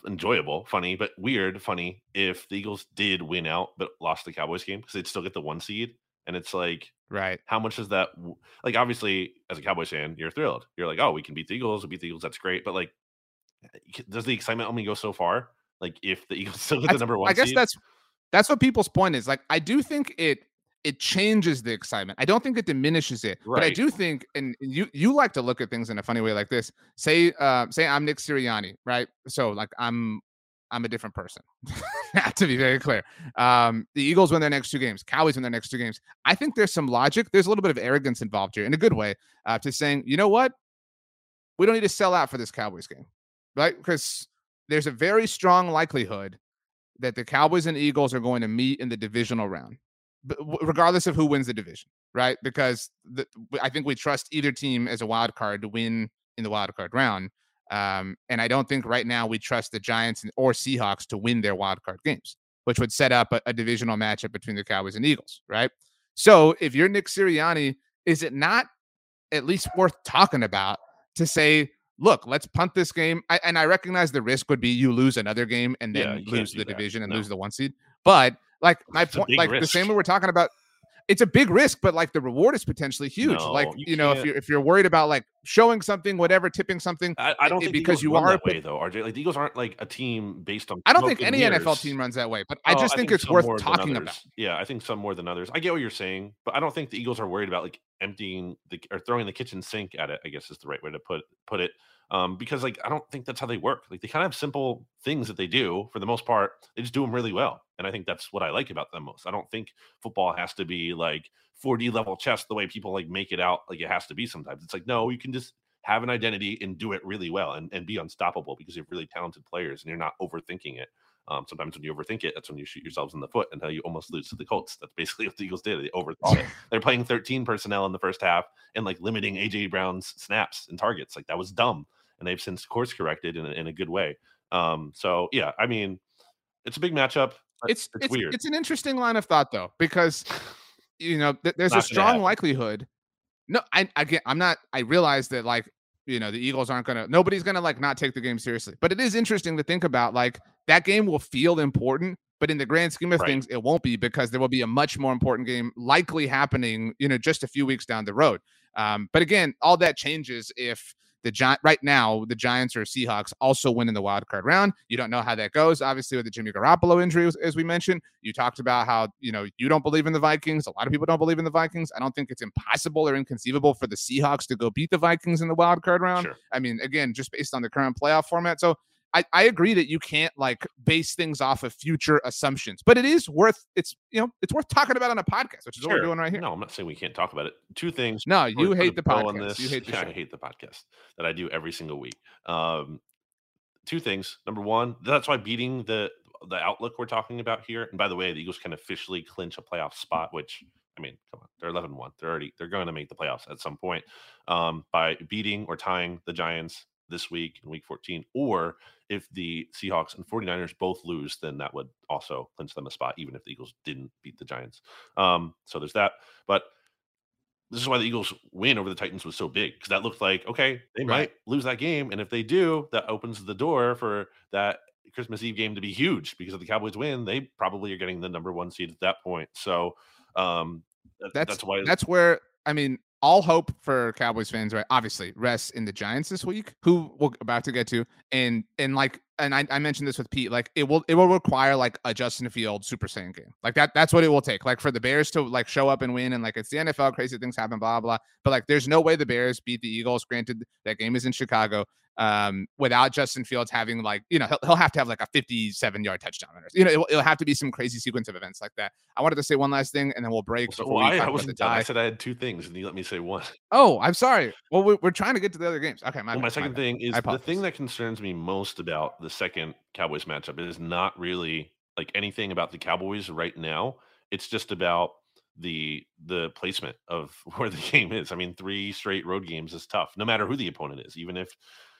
enjoyable funny but weird funny if the Eagles did win out but lost the Cowboys game, because they'd still get the one seed, and it's like, right, how much is that? Like, obviously as a Cowboys fan you're thrilled, you're like, oh, we can beat the Eagles, we beat the Eagles, that's great, but like, does the excitement only go so far? Like if the Eagles still get the number one I guess seed? that's that's what people's point is. Like, I do think it it changes the excitement. I don't think it diminishes it, right. But I do think, and you, you like to look at things in a funny way like this. Say, uh, say I'm Nick Sirianni, right? So like I'm, I'm a different person. To be very clear. Um, the Eagles win their next two games. Cowboys win their next two games. I think there's some logic. There's a little bit of arrogance involved here in a good way, uh, to saying, you know what? We don't need to sell out for this Cowboys game, right? Because there's a very strong likelihood that the Cowboys and Eagles are going to meet in the divisional round, regardless of who wins the division, right? Because the, I think we trust either team as a wild card to win in the wild card round. Um, and I don't think right now we trust the Giants or Seahawks to win their wild card games, which would set up a, a divisional matchup between the Cowboys and Eagles, right? So if you're Nick Sirianni, is it not at least worth talking about to say, look, let's punt this game? I, and I recognize the risk would be you lose another game and then yeah, lose the division that. and no. lose the one seed. But Like my point, like risk. the same way we're talking about, it's a big risk, but like the reward is potentially huge. No, like, you, you know, if you're, if you're worried about like showing something, whatever, tipping something, I, I don't it, think because you are that way though, R J. Like the Eagles aren't like a team based on, I don't think any years. N F L team runs that way, but I just oh, think, I think it's worth talking about. Yeah. I think some more than others. I get what you're saying, but I don't think the Eagles are worried about like emptying the, or throwing the kitchen sink at it, I guess is the right way to put, put it. Um, because like, I don't think that's how they work. Like they kind of have simple things that they do for the most part. They just do them really well. And I think that's what I like about them most. I don't think football has to be like four D level chess the way people like make it out. Like it has to be sometimes. It's like, no, you can just have an identity and do it really well and, and be unstoppable because you have really talented players and you're not overthinking it. Um, sometimes when you overthink it, that's when you shoot yourselves in the foot and how you almost lose to the Colts. That's basically what the Eagles did. They overthought it. They're playing thirteen personnel in the first half and like limiting A J Brown's snaps and targets. Like that was dumb. And they've since course corrected in, in a good way. Um, so yeah, I mean, it's a big matchup. It's, it's, it's weird. It's an interesting line of thought though, because you know, th- there's not a strong likelihood. No, I, I get, I'm not, I realize that like, you know, the Eagles aren't going to, nobody's going to like not take the game seriously, but it is interesting to think about. Like that game will feel important, but in the grand scheme of right. things, it won't be, because there will be a much more important game likely happening, you know, just a few weeks down the road. Um, but again, all that changes if, the Gi- right now, the Giants or Seahawks also win in the wild card round. You don't know how that goes. Obviously, with the Jimmy Garoppolo injury, as we mentioned, you talked about how, you know, you don't believe in the Vikings. A lot of people don't believe in the Vikings. I don't think it's impossible or inconceivable for the Seahawks to go beat the Vikings in the wild card round. Sure. I mean, again, just based on the current playoff format. So I, I agree that you can't like base things off of future assumptions, but it is worth it's you know it's worth talking about on a podcast, which is sure. what we're doing right here. No, I'm not saying we can't talk about it. Two things. No, you hate the podcast. You hate the yeah, show. I hate the podcast that I do every single week. Um, two things. Number one, that's why beating the the outlook we're talking about here. And by the way, the Eagles can officially clinch a playoff spot, which, I mean, come on, they're eleven and one. They're already they're going to make the playoffs at some point um, by beating or tying the Giants this week in week fourteen, or if the Seahawks and 49ers both lose, then that would also clinch them a spot, even if the Eagles didn't beat the Giants. Um, so there's that. But this is why the Eagles win over the Titans was so big, because that looked like, okay, they right. might lose that game. And if they do, that opens the door for that Christmas Eve game to be huge, because if the Cowboys win, they probably are getting the number one seed at that point. So um, that, that's, that's why that's where, I mean, all hope for Cowboys fans, right? Obviously, rests in the Giants this week, who we're about to get to, and and like, and I, I mentioned this with Pete, like it will it will require like a Justin Fields Super Saiyan game, like that. That's what it will take, like for the Bears to like show up and win, and like it's the N F L, crazy things happen, blah blah. But like, there's no way the Bears beat the Eagles. Granted, that game is in Chicago. Um, without Justin Fields having like, you know, he'll, he'll have to have like a fifty-seven yard touchdown. You know, it'll, it'll have to be some crazy sequence of events like that. I wanted to say one last thing and then we'll break. Well, so well, we I, I wasn't done. I said I had two things and you let me say one. Oh, I'm sorry. Well, we're, we're trying to get to the other games. Okay. My, well, my second my thing is the thing that concerns me most about the second Cowboys matchup. It is not really like anything about the Cowboys right now. It's just about the the placement of where the game is. I mean, three straight road games is tough, no matter who the opponent is, even if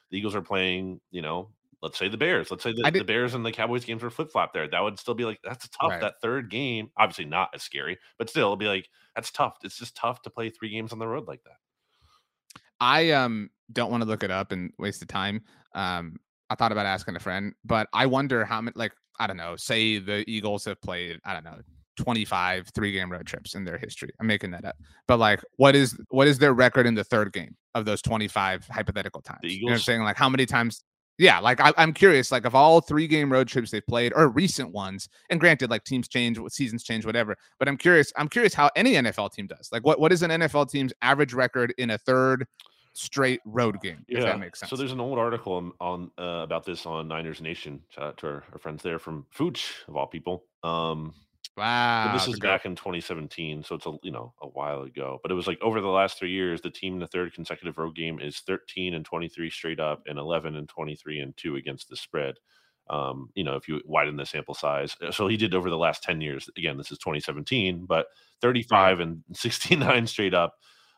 the Eagles are playing, you know, let's say the Bears. Let's say the, the Bears and the Cowboys games are flip-flop there. That would still be like, that's tough. Right. That third game, obviously not as scary, but still it'll be like, that's tough. It's just tough to play three games on the road like that. I um don't want to look it up and waste the time. Um, I thought about asking a friend, but I wonder how many, like, I don't know, say the Eagles have played, I don't know, twenty-five three-game road trips in their history. I'm making that up. But like, what is what is their record in the third game of those twenty-five hypothetical times? You know what I'm saying? Like, how many times? Yeah, like I, I'm curious, like of all three-game road trips they've played, or recent ones, and granted, like teams change, seasons change, whatever, but I'm curious, I'm curious how any N F L team does. Like, what what is an N F L team's average record in a third straight road game, if yeah. that makes sense. So there's an old article on, on uh, about this on Niners Nation. Shout out to our, our friends there from Fooch, of all people. Um Wow. So this is back in twenty seventeen, so it's a you know a while ago. But it was like over the last three years, the team in the third consecutive road game is thirteen and twenty-three straight up, and eleven and twenty-three and two against the spread. Um, you know, if you widen the sample size, so he did over the last ten years. Again, this is twenty seventeen, but thirty-five right. and sixty-nine straight up,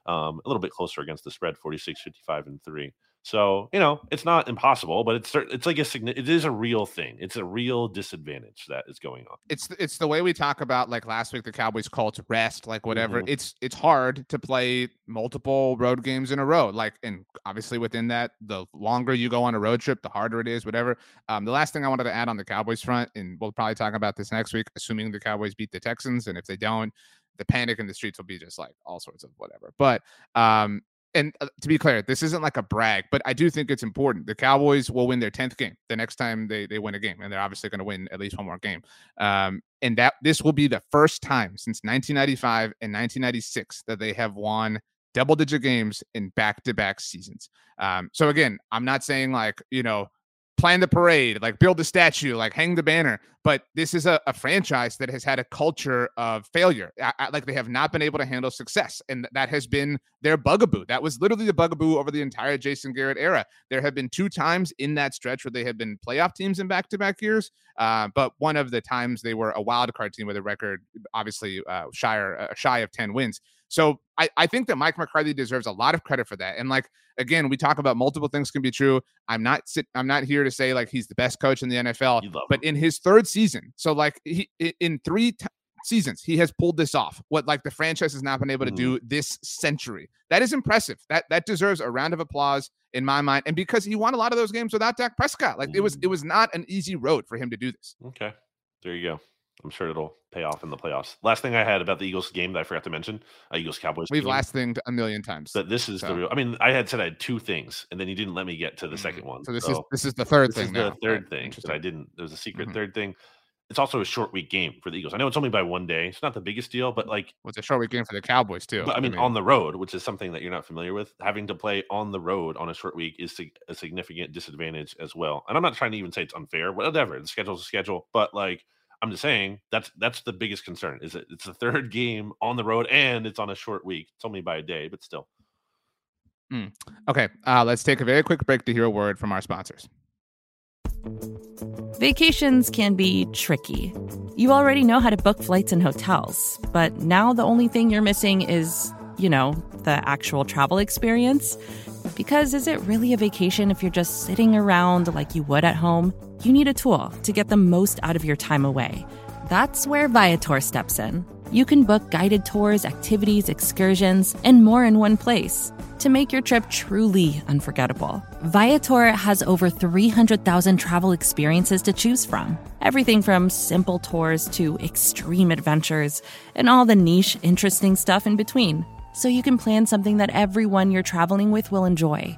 um, a little bit closer against the spread, forty-six, fifty-five, and three. So you know, it's not impossible, but it's it's like a it is a real thing. It's a real disadvantage that is going on. It's it's the way we talk about, like last week the Cowboys called rest, like whatever. Mm-hmm. It's it's hard to play multiple road games in a row. Like, and obviously within that, the longer you go on a road trip, the harder it is. Whatever. Um, the last thing I wanted to add on the Cowboys front, and we'll probably talk about this next week, assuming the Cowboys beat the Texans, and if they don't, the panic in the streets will be just like all sorts of whatever. But um. And to be clear, this isn't like a brag, but I do think it's important. The Cowboys will win their tenth game the next time they, they win a game, and they're obviously going to win at least one more game. Um, and that this will be the first time since nineteen ninety-five and nineteen ninety-six that they have won double-digit games in back-to-back seasons. Um, so, again, I'm not saying like, you know, plan the parade, like build the statue, like hang the banner. But this is a, a franchise that has had a culture of failure. I, I, like they have not been able to handle success. And th- that has been their bugaboo. That was literally the bugaboo over the entire Jason Garrett era. There have been two times in that stretch where they have been playoff teams in back-to-back years. Uh, but one of the times they were a wild card team with a record, obviously uh, shy, uh, shy of ten wins. So I, I think that Mike McCarthy deserves a lot of credit for that. And like, again, we talk about multiple things can be true. I'm not sit, I'm not here to say like he's the best coach in the N F L, but in his third season, so like he in three t- seasons, he has pulled this off. What like the franchise has not been able to do this century. That is impressive. That that deserves a round of applause in my mind. And because he won a lot of those games without Dak Prescott, like mm. it was it was not an easy road for him to do this. Okay, there you go. I'm sure it'll pay off in the playoffs. Last thing I had about the Eagles game that I forgot to mention, uh, Eagles-Cowboys. We've game. last thinged a million times. But this is so. the real – I mean, I had said I had two things, and then you didn't let me get to the mm-hmm. second one. So this so is this is the third this thing is now. the third right. thing. So I didn't – there's a secret mm-hmm. third thing. It's also a short week game for the Eagles. I know it's only by one day. It's not the biggest deal, but like well, – it's a short week game for the Cowboys too. But I mean, I mean, on the road, which is something that you're not familiar with, having to play on the road on a short week is a significant disadvantage as well. And I'm not trying to even say it's unfair. Whatever. The schedule's a schedule. But like – I'm just saying that's that's the biggest concern is that it's the third game on the road and it's on a short week. It's only by a day, but still. Mm. Okay, uh, let's take a very quick break to hear a word from our sponsors. Vacations can be tricky. You already know how to book flights and hotels, but now the only thing you're missing is, you know, the actual travel experience. Because is it really a vacation if you're just sitting around like you would at home? You need a tool to get the most out of your time away. That's where Viator steps in. You can book guided tours, activities, excursions, and more in one place to make your trip truly unforgettable. Viator has over three hundred thousand travel experiences to choose from. Everything from simple tours to extreme adventures and all the niche, interesting stuff in between. So you can plan something that everyone you're traveling with will enjoy.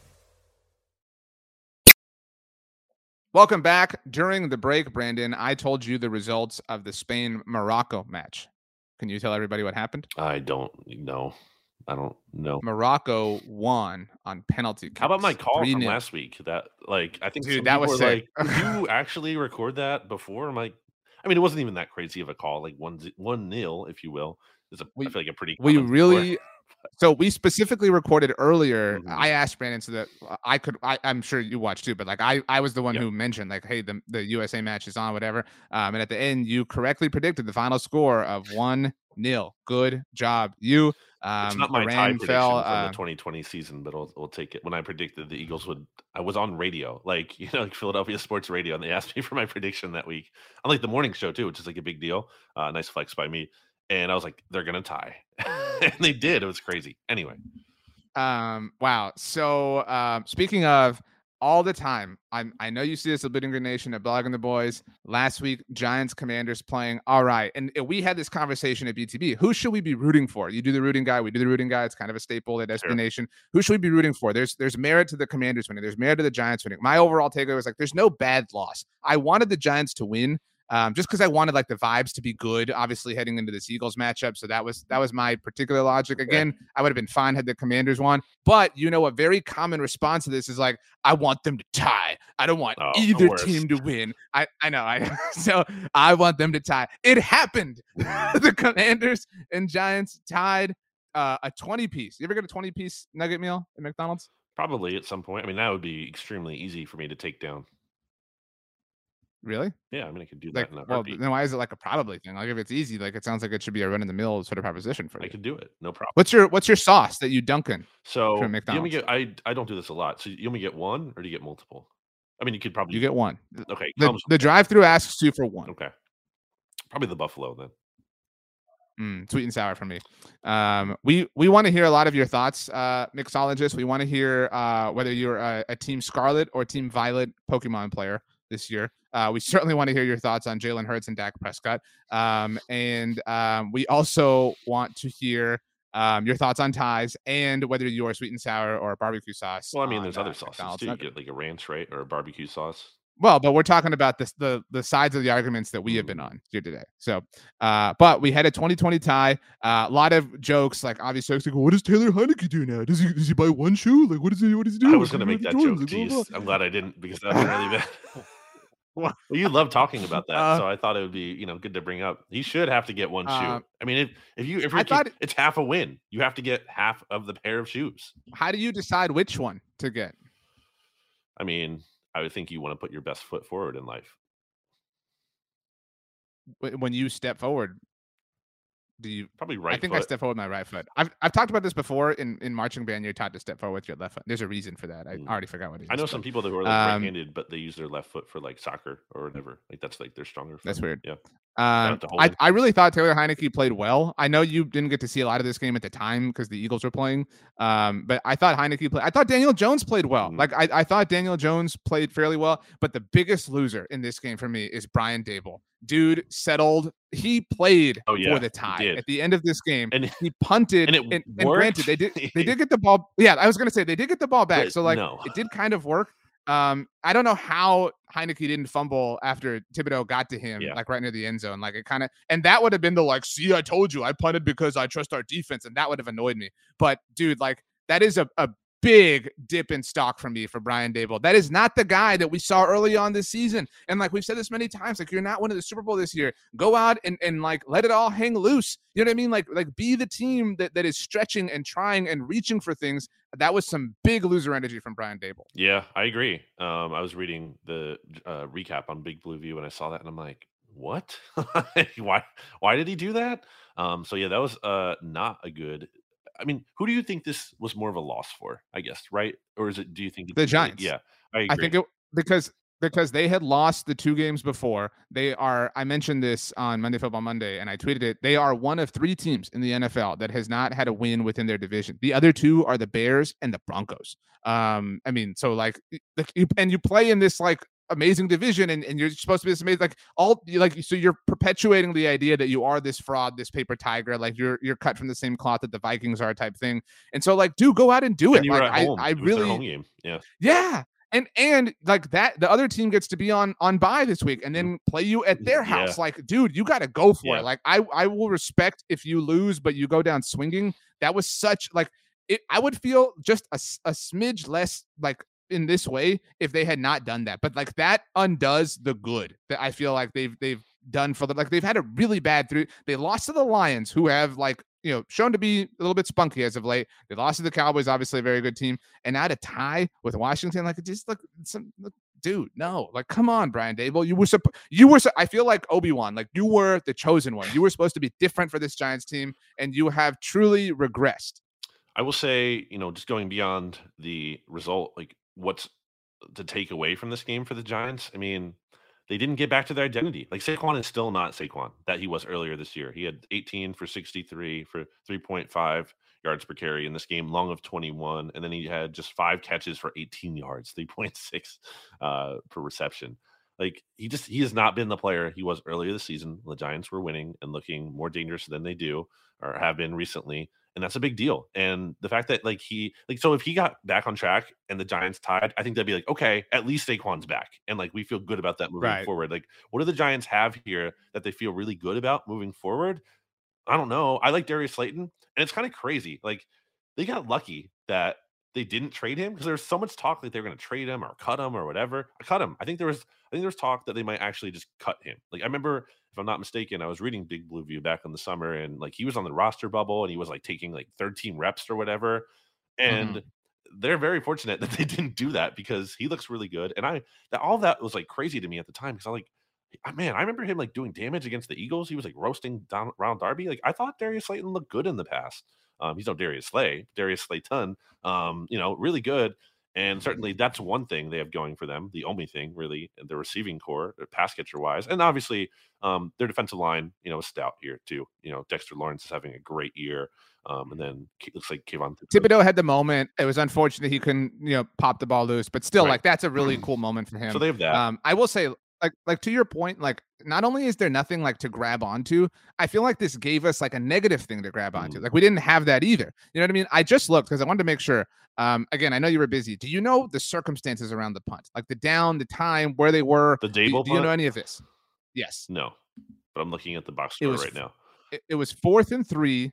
Welcome back. During the break, Brandon, I told you the results of the Spain-Morocco match. Can you tell everybody what happened? I don't know. I don't know. Morocco won on penalty kicks. How about my call from last week? That like I think Dude, that was sick. Like, did you actually record that before? I'm like, I mean, it wasn't even that crazy of a call. Like one one nil, if you will, is a we, I feel like a pretty. We really. Score. So we specifically recorded earlier. Mm-hmm. I asked Brandon so that I could. I, I'm sure you watched too, but like I, I was the one yep. who mentioned like, hey, the the U S A match is on, whatever. Um, and at the end, you correctly predicted the final score of one nil. Good job, you. Um, it's not my Iran tie prediction fell, from um, the twenty twenty season, but we'll, we'll take it. When I predicted the Eagles would, I was on radio, like you know, like Philadelphia sports radio, and they asked me for my prediction that week on like the morning show too, which is like a big deal. Uh, nice flex by me. And I was like, they're going to tie. And they did. It was crazy. Anyway. Um, wow. So uh, speaking of all the time, I'm, I know you see this at Bleeding Green Nation, at Blog of the Boys. Last week, Giants Commanders playing. All right. And we had this conversation at B T B. Who should we be rooting for? You do the rooting guy. We do the rooting guy. It's kind of a staple at S B sure. Nation. Who should we be rooting for? There's there's merit to the Commanders winning. There's merit to the Giants winning. My overall takeaway was like, there's no bad loss. I wanted the Giants to win. Um, just because I wanted like the vibes to be good, obviously heading into this Eagles matchup. So that was that was my particular logic. Again, yeah. I would have been fine had the Commanders won. But, you know, a very common response to this is like, I want them to tie. I don't want oh, either team to win. I, I know. I So I want them to tie. It happened. The Commanders and Giants tied uh, a twenty-piece. You ever get a twenty-piece nugget meal at McDonald's? Probably at some point. I mean, that would be extremely easy for me to take down. Really? Yeah, I mean, I could do like, that. In a well, then why is it like a probably thing? Like, if it's easy, like it sounds like it should be a run in the mill sort of proposition for you. I could do it, no problem. What's your What's your sauce that you dunk in? So, from McDonald's? You only get, I I don't do this a lot. So you only get one, or do you get multiple? I mean, you could probably you get one. Okay, the, the drive-through asks you for one. Okay, probably the buffalo then. Mm, sweet and sour for me. Um, we we want to hear a lot of your thoughts, uh, mixologists. We want to hear uh, whether you're a, a Team Scarlet or Team Violet Pokemon player this year. Uh, we certainly want to hear your thoughts on Jalen Hurts and Dak Prescott. Um, and um, we also want to hear um, your thoughts on ties and whether you're sweet and sour or barbecue sauce. Well, I mean, on, there's uh, other sauces McDonald's. Too. You get like a ranch, right? Or a barbecue sauce. Well, but we're talking about this, the the sides of the arguments that we have been on here today. So, uh, but we had a twenty twenty tie. Uh, a lot of jokes, like obviously, like, what does Taylor Heinicke do now? Does he does he buy one shoe? Like, what does he what does he do? I was going to make that joke. Jeez, I'm glad I didn't because that's really bad. Well, you love talking about that, uh, so I thought it would be you know good to bring up. He should have to get one uh, shoe. I mean, if if you if I thought it, it's half a win, you have to get half of the pair of shoes. How do you decide which one to get? I mean, I would think you want to put your best foot forward in life. When you step forward, Do you probably right? I think foot. I step forward with my right foot. I've I've talked about this before in, in marching band. You're taught to step forward with your left foot. There's a reason for that. I mm. already forgot what it is. I know some people that are like um, right-handed, but they use their left foot for like soccer or whatever. Like that's like their stronger foot. That's weird. Yeah. Um, I, I really thought Taylor Heinicke played well. I know you didn't get to see a lot of this game at the time because the Eagles were playing. Um, but I thought Heinicke played. I thought Daniel Jones played well. Mm. Like I, I thought Daniel Jones played fairly well. But the biggest loser in this game for me is Brian Daboll. Dude settled. He played oh, yeah, for the tie at the end of this game. And he punted. And, it and, and granted, they did they did get the ball. Yeah, I was gonna say they did get the ball back. But so like no. it did kind of work. Um, I don't know how Heinicke didn't fumble after Thibodeaux got to him, yeah. like right near the end zone. Like it kind of, and that would have been the like, see, I told you, I punted because I trust our defense, and that would have annoyed me. But dude, like that is a, a big dip in stock for me for Brian Daboll. That is not the guy that we saw early on this season. And like we've said this many times, like you're not winning the Super Bowl this year. Go out and, and like let it all hang loose. You know what I mean? Like like be the team that, that is stretching and trying and reaching for things. That was some big loser energy from Brian Daboll. Yeah, I agree. Um, I was reading the uh, recap on Big Blue View and I saw that and I'm like, what? why why did he do that? Um, so yeah, that was uh, not a good. I mean, who do you think this was more of a loss for, I guess, right? Or is it, do you think the Giants? Yeah, I agree. I think it because because they had lost the two games before. They are, I mentioned this on Monday Football Monday and I tweeted it. They are one of three teams in the N F L that has not had a win within their division. The other two are the Bears and the Broncos. Um, I mean, so like, and you play in this like amazing division and, and you're supposed to be this amazing, like all like, so you're perpetuating the idea that you are this fraud, this paper tiger, like you're, you're cut from the same cloth that the Vikings are type thing. And so like, dude, go out and do it. And like, I, I it really, home game. yeah, yeah. And, and like that, the other team gets to be on, on bye this week and then play you at their house. Yeah. Like, dude, you got to go for yeah. it. Like I, I will respect if you lose, but you go down swinging. That was such like, it, I would feel just a, a smidge less like, in this way if they had not done that, but like that undoes the good that I feel like they've they've done for them. Like they've had a really bad three. They lost to the Lions, who have like you know shown to be a little bit spunky as of late. They lost to the Cowboys, obviously a very good team, and now to tie with Washington. Like it just look some look, dude no like come on Brian Daboll, you were supp- you were su- I feel like Obi-Wan, like you were the chosen one. You were supposed to be different for this Giants team, and you have truly regressed. I will say, you know, just going beyond the result, like what's to take away from this game for the Giants? I mean, they didn't get back to their identity. Like Saquon is still not Saquon that he was earlier this year. He had eighteen for sixty-three for three point five yards per carry in this game, long of twenty-one. And then he had just five catches for eighteen yards, three point six uh, per reception. Like he just, he has not been the player he was earlier this season. The Giants were winning and looking more dangerous than they do or have been recently. And that's a big deal. And the fact that like he like so if he got back on track and the Giants tied, I think that'd be like, okay, at least Saquon's back. And like we feel good about that moving right. forward. Like what do the Giants have here that they feel really good about moving forward? I don't know. I like Darius Slayton, and it's kind of crazy. Like they got lucky that they didn't trade him because there was so much talk that they were going to trade him or cut him or whatever. I cut him. I think there was I think there was talk that they might actually just cut him. Like I remember, if I'm not mistaken, I was reading Big Blue View back in the summer, and like he was on the roster bubble and he was like taking like third team reps or whatever. And mm-hmm. they're very fortunate that they didn't do that because he looks really good. And I, that all that was like crazy to me at the time because I like, man, I remember him like doing damage against the Eagles. He was like roasting down round Darby. Like I thought Darius Slayton looked good in the past. Um, he's no Darius Slay, Darius Slayton, um, you know, really good. And certainly that's one thing they have going for them. The only thing really, the receiving core, pass catcher wise. And obviously um, their defensive line, you know, is stout here too. You know, Dexter Lawrence is having a great year. Um, and then it looks like Kyvon Thibodeaux had the moment. It was unfortunate he couldn't, you know, pop the ball loose, but still right. like that's a really cool moment for him. So they have that. Um, I will say like, like to your point, like, not only is there nothing like to grab onto, I feel like this gave us like a negative thing to grab onto. Mm. Like we didn't have that either. You know what I mean? I just looked because I wanted to make sure. Um, again, I know you were busy. Do you know the circumstances around the punt? Like the down, the time, where they were? The Daboll punt? Do you know any of this? Yes. No, but I'm looking at the box score right now. It, it was fourth and three.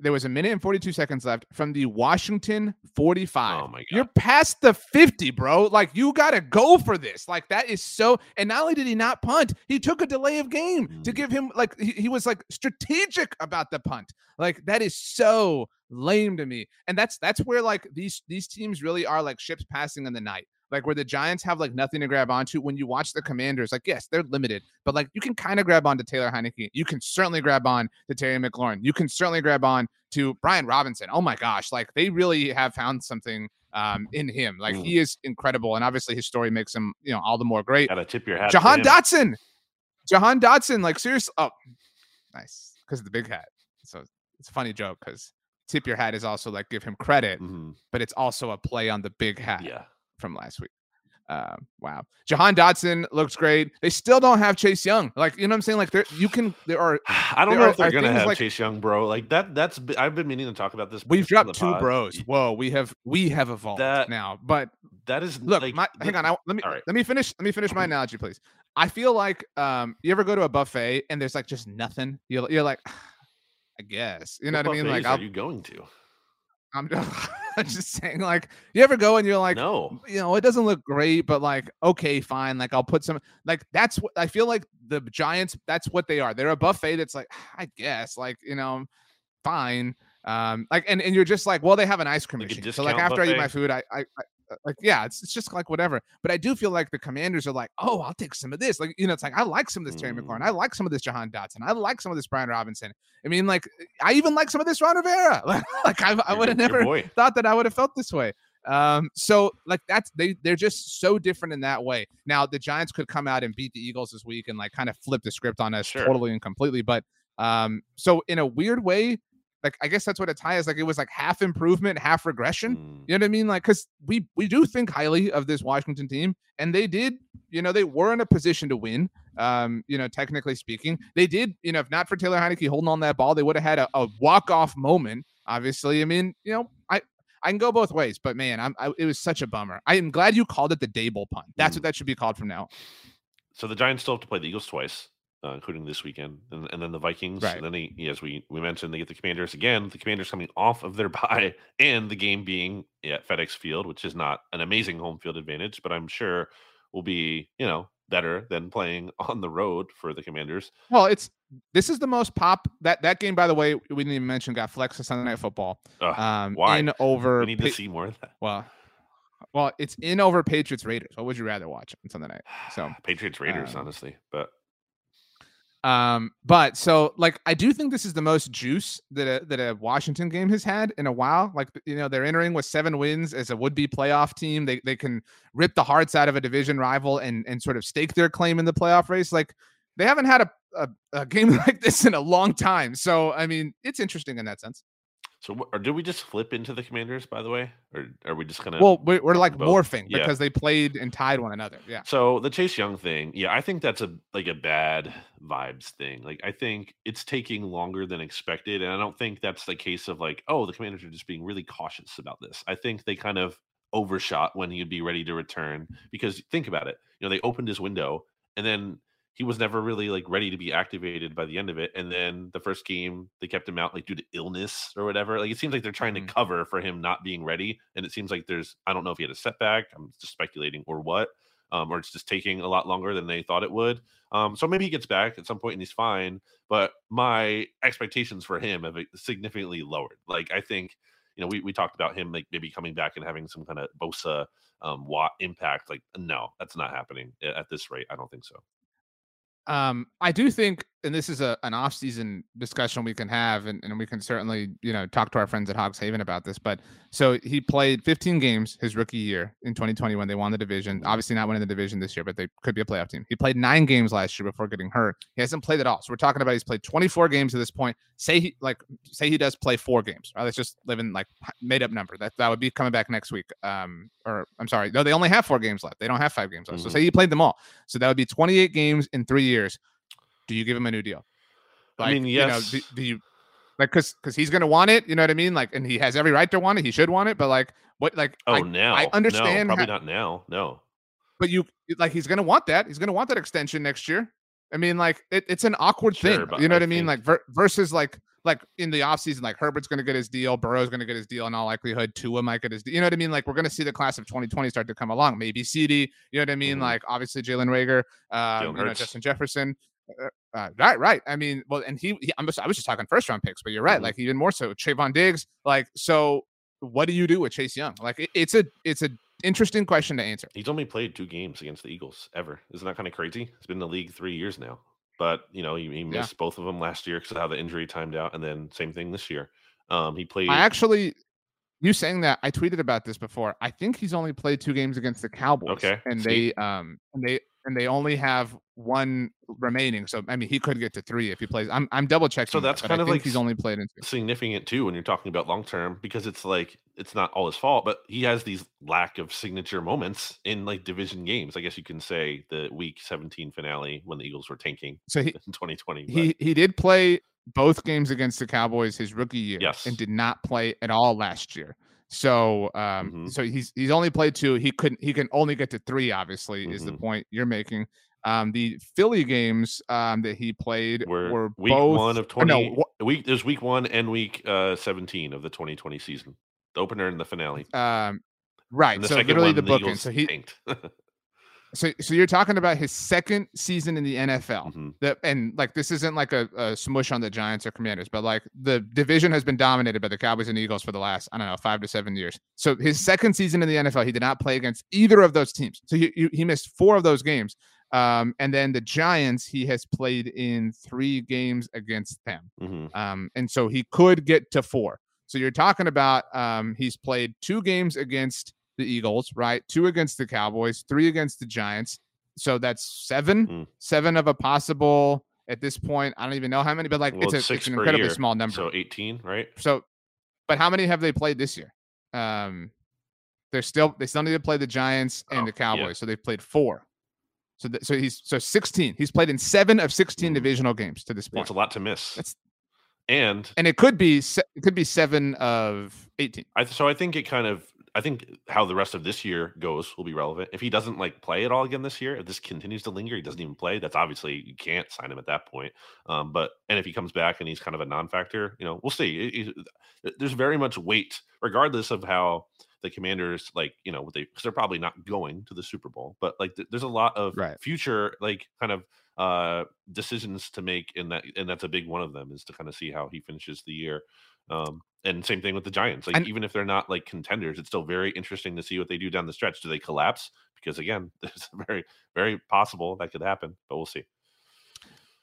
There was a minute and forty-two seconds left from the Washington forty-five. Oh my God. You're past the fifty, bro. Like you got to go for this. Like that is so, and not only did he not punt, he took a delay of game mm. to give him like, he, he was like strategic about the punt. Like that is so lame to me. And that's, that's where like these, these teams really are like ships passing in the night. like where the Giants have like nothing to grab onto. When you watch the Commanders, like, yes, they're limited, but like you can kind of grab on to Taylor Heinicke. You can certainly grab on to Terry McLaurin. You can certainly grab on to Brian Robinson. Oh my gosh. Like they really have found something um, in him. Like mm. he is incredible. And obviously his story makes him, you know, all the more great. Gotta tip your hat. Jahan Dotson, Jahan Dotson. Like seriously. Oh, nice. Cause of the big hat. So it's a funny joke. Cause tip your hat is also like, give him credit, mm-hmm. but it's also a play on the big hat yeah. from last week. Um, wow. Jahan Dotson looks great. They still don't have Chase Young. Like, you know what I'm saying? Like there, you can, there are, I don't know are, if they're going to have like, Chase Young, bro. Like that, that's, I've been meaning to talk about this. We've dropped two pod. bros. Whoa. We have, we have evolved that, now, but that is look, like, my, the, hang on. I, let me, right. let me finish. Let me finish my analogy, please. I feel like, um, you ever go to a buffet and there's like, just nothing. You're, you're like, I guess, you know what, what I mean? Like, are you going to, I'm just, I'm just saying, like, you ever go and you're like, no, you know, it doesn't look great, but like, okay, fine. Like I'll put some, like, that's what I feel like the Giants, that's what they are. They're a buffet. That's like, I guess, like, you know, fine. Um, like, and, and you're just like, well, they have an ice cream like machine. So like after buffet. I eat my food, I, I, I like, yeah, it's, it's just like whatever. But I do feel like the Commanders are like, oh, I'll take some of this. Like, you know, it's like, I like some of this Terry mm. McLaurin. I like some of this Jahan Dotson. I like some of this Brian Robinson. I mean, like, I even like some of this Ron Rivera. Like, like I, I would have never thought that I would have felt this way. Um, so, like, that's they, they're just so different in that way. Now, the Giants could come out and beat the Eagles this week and, like, kind of flip the script on us sure. totally and completely. But um, so, in a weird way, like, I guess that's what a tie is. Like, it was like half improvement, half regression. Mm. You know what I mean? Like, because we we do think highly of this Washington team, and they did, you know, they were in a position to win, um, you know, technically speaking. They did, you know, if not for Taylor Heinicke holding on that ball, they would have had a, a walk-off moment, obviously. I mean, you know, I, I can go both ways, but, man, I'm, I, it was such a bummer. I am glad you called it the Daboll punt. That's mm. what that should be called from now on. So the Giants still have to play the Eagles twice. Uh, including this weekend, and, and then the Vikings. Right. And then, they, as we, we mentioned, they get the Commanders again. The Commanders coming off of their bye, and the game being at FedEx Field, which is not an amazing home field advantage, but I'm sure will be, you know, better than playing on the road for the Commanders. Well, it's this is the most pop that that game. By the way, we didn't even mention got flexed to Sunday Night Football. Ugh, um, why? In over. We need to see more of that. Well. Well, it's in over Patriots Raiders. What would you rather watch on Sunday night? So Patriots Raiders, um, honestly, but. Um, but so like, I do think this is the most juice that a, that a Washington game has had in a while. Like, you know, they're entering with seven wins as a would-be playoff team. They, they can rip the hearts out of a division rival and, and sort of stake their claim in the playoff race. Like they haven't had a, a, a game like this in a long time. So, I mean, it's interesting in that sense. So or did we just flip into the Commanders, by the way? Or are we just going to... Well, we're, we're like both? morphing because yeah. they played and tied one another. Yeah. So the Chase Young thing, yeah, I think that's a like a bad vibes thing. Like, I think it's taking longer than expected. And I don't think that's the case of like, oh, the Commanders are just being really cautious about this. I think they kind of overshot when he'd be ready to return. Because think about it. You know, they opened his window and then... He was never really like ready to be activated by the end of it. And then the first game they kept him out like due to illness or whatever. Like it seems like they're trying to cover for him not being ready. And it seems like there's, I don't know if he had a setback. I'm just speculating or what, um, or it's just taking a lot longer than they thought it would. Um, so maybe he gets back at some point and he's fine, but my expectations for him have significantly lowered. Like I think, you know, we, we talked about him like maybe coming back and having some kind of Bosa um, Watt impact. Like, no, that's not happening at this rate. I don't think so. Um, I do think, and this is a, an off-season discussion we can have, and, and we can certainly, you know, talk to our friends at Hogs Haven about this, but so he played fifteen games his rookie year in twenty twenty when they won the division, obviously not winning the division this year, but they could be a playoff team. He played nine games last year before getting hurt. He hasn't played at all. So we're talking about, he's played twenty-four games at this point. Say he like, say he does play four games. Right? Let's just live in like made up number that that would be coming back next week. Um, or I'm sorry, no, they only have four games left. They don't have five games left. Mm-hmm. So say he played them all. So that would be twenty-eight games in three years. Years, do you give him a new deal? Like, I mean, yes. You know, do, do you like because because he's gonna want it? You know what I mean? Like, and he has every right to want it. He should want it. But like, what? Like, oh, I, now I understand. No, probably how, not now. No, but you like he's gonna want that. He's gonna want that extension next year. I mean, like it, it's an awkward sure, thing. You know what I, I mean? Think... Like ver- versus like like in the offseason, like Herbert's gonna get his deal, Burrow's gonna get his deal in all likelihood. Tua might get his deal. You know what I mean? Like we're gonna see the class of twenty twenty start to come along. Maybe CeeDee. You know what I mean? Mm-hmm. Like obviously Jalen Reagor, um, you know, Justin Jefferson. Uh, uh, right, right. I mean, well, and he, he I'm just, I was just talking first round picks, but you're right. Mm-hmm. Like even more so, Trayvon Diggs. Like so, what do you do with Chase Young? Like it, it's a it's a interesting question to answer. He's only played two games against the Eagles ever. Isn't that kind of crazy? He's been in the league three years now. But, you know, he, he missed yeah. both of them last year because of how the injury timed out. And then same thing this year. Um, he played. I actually, you saying that, I tweeted about this before. I think he's only played two games against the Cowboys. Okay. And See? they, um, and they, and they only have one remaining. So, I mean, he could get to three if he plays. I'm, I'm double checking. So that's that, kind of like he's only played in two. Significant too, when you're talking about long-term, because it's like, it's not all his fault, but he has these lack of signature moments in like division games. I guess you can say the week seventeen finale when the Eagles were tanking. So he, in twenty twenty, but. he, he did play both games against the Cowboys his rookie year yes. and did not play at all last year. So, um, mm-hmm. so he's, he's only played two. He couldn't, he can only get to three, obviously, mm-hmm. is the point you're making. Um, the Philly games, um, that he played were, were week both, one of 20, no, wh- week, there's week one and week, uh, seventeen of the twenty twenty season, the opener and the finale. Um, right. So literally the, the booking. So he, so, so you're talking about his second season in the N F L mm-hmm. the, and like, this isn't like a, a smush on the Giants or Commanders, but like the division has been dominated by the Cowboys and Eagles for the last, I don't know, five to seven years. So his second season in the N F L, he did not play against either of those teams. So he, he, he missed four of those games. Um, and then the Giants, he has played in three games against them. Mm-hmm. Um, and so he could get to four. So you're talking about, um, he's played two games against the Eagles, right? Two against the Cowboys, three against the Giants. So that's seven, mm. seven of a possible at this point. I don't even know how many, but like well, it's, it's, a, it's an incredibly year. small number. So eighteen, right? So, but how many have they played this year? Um, they're still, they still need to play the Giants and oh, the Cowboys. Yeah. So they've played four. So, th- so he's, so sixteen, he's played in seven of sixteen mm. divisional games to this point. That's a lot to miss. That's, and, and it could be, se- it could be seven of eighteen. I, so I think it kind of, I think how the rest of this year goes will be relevant. If he doesn't like play at all again this year, if this continues to linger, he doesn't even play. That's obviously you can't sign him at that point. Um, but and if he comes back and he's kind of a non-factor, you know, we'll see. It, it, there's very much weight, regardless of how the Commanders like, you know, what they because they're probably not going to the Super Bowl. But like, th- there's a lot of right. future like kind of uh, decisions to make, and that and that's a big one of them is to kind of see how he finishes the year. Um, and same thing with the Giants. Like, and, even if they're not like contenders, it's still very interesting to see what they do down the stretch. Do they collapse? Because again, it's very, very possible that could happen, but we'll see.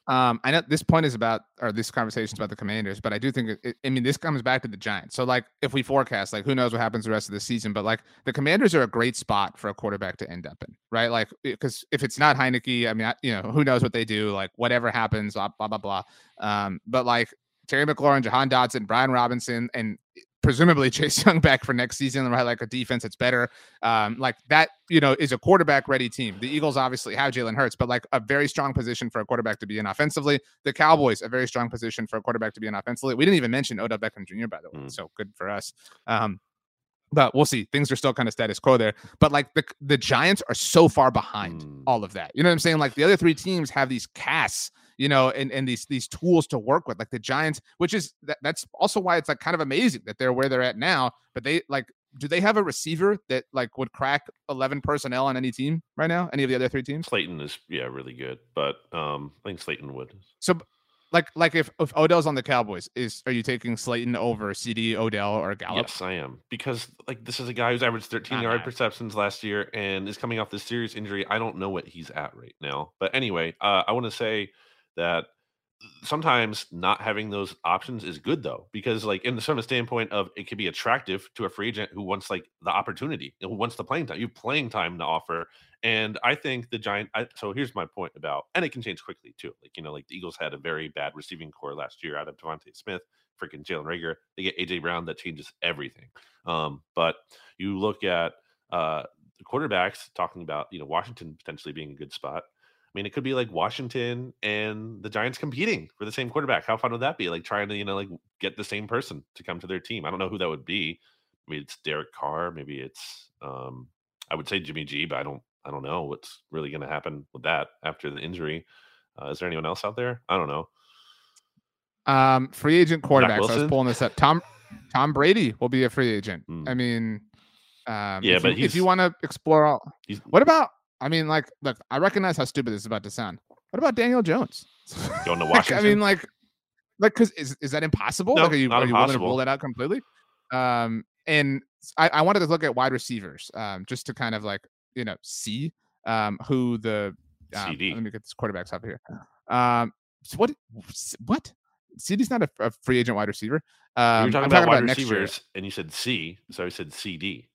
Um, I know this point is about, or this conversation is about the Commanders, but I do think, it, I mean, this comes back to the Giants. So like, if we forecast, like, who knows what happens the rest of the season, but like the Commanders are a great spot for a quarterback to end up in, right? Like, because if it's not Heinicke, I mean, I, you know, who knows what they do, like whatever happens, blah, blah, blah, blah. Um, but like, Terry McLaurin, Jahan Dotson, Brian Robinson, and presumably Chase Young back for next season, right? Like a defense that's better. Um, like that, you know, is a quarterback ready team. The Eagles obviously have Jalen Hurts, but like a very strong position for a quarterback to be in offensively. The Cowboys, a very strong position for a quarterback to be in offensively. We didn't even mention Odell Beckham Junior, by the way. Mm. So good for us. Um, but we'll see. Things are still kind of status quo there. But like the, the Giants are so far behind mm. all of that. You know what I'm saying? Like the other three teams have these casts, you know, and, and these these tools to work with, like the Giants, which is that, that's also why it's like kind of amazing that they're where they're at now. But they like, do they have a receiver that like would crack eleven personnel on any team right now? Any of the other three teams? Slayton is yeah really good, but um, I think Slayton would. So like like if, if Odell's on the Cowboys, is are you taking Slayton over CeeDee, Odell, or Gallup? Yes, I am, because like this is a guy who's averaged thirteen yard receptions last year and is coming off this serious injury. I don't know what he's at right now, but anyway, uh, I want to say that sometimes not having those options is good though, because like in the sort of standpoint of it could be attractive to a free agent who wants like the opportunity, who wants the playing time, you playing time to offer. And I think the Giant, I, so here's my point about, and it can change quickly too. Like, you know, like the Eagles had a very bad receiving core last year out of Devontae Smith, freaking Jalen Reagor. They get A J Brown, that changes everything. Um, but you look at uh, the quarterbacks talking about, you know, Washington potentially being a good spot. I mean, it could be like Washington and the Giants competing for the same quarterback. How fun would that be? Like trying to, you know, like get the same person to come to their team. I don't know who that would be. Maybe it's Derek Carr. Maybe it's, um, I would say Jimmy G, but I don't, I don't know what's really going to happen with that after the injury. Uh, is there anyone else out there? I don't know. Um, free agent quarterbacks. I was pulling this up. Tom, Tom Brady will be a free agent. Mm. I mean, um, yeah, if but you, if you want to explore, all, what about, I mean, like, look, I recognize how stupid this is about to sound. What about Daniel Jones? Going to Washington. I mean, like, like, because is, is that impossible? No, like, are you, not are you willing to rule that out completely? Um, And I, I wanted to look at wide receivers um, just to kind of like, you know, see um, who the um, C D. Let me get this quarterbacks up here. Um, so what? What? C D's not a, a free agent wide receiver. Um, you were talking I'm about talking wide about receivers, and you said C, so I said C D.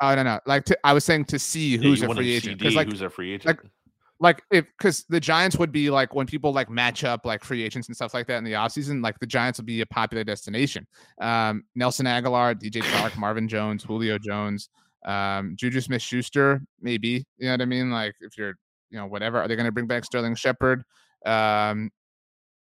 Oh no, no. Like to, I was saying to see who's yeah, a free agent. C D, like, who's a free agent? Like, Like if because the Giants would be like when people like match up like free agents and stuff like that in the offseason, like the Giants would be a popular destination. Um, Nelson Aguilar, D J Chark, Marvin Jones, Julio Jones, um, Juju Smith-Schuster, maybe. You know what I mean? Like if you're, you know, whatever. Are they going to bring back Sterling Shepard? Um,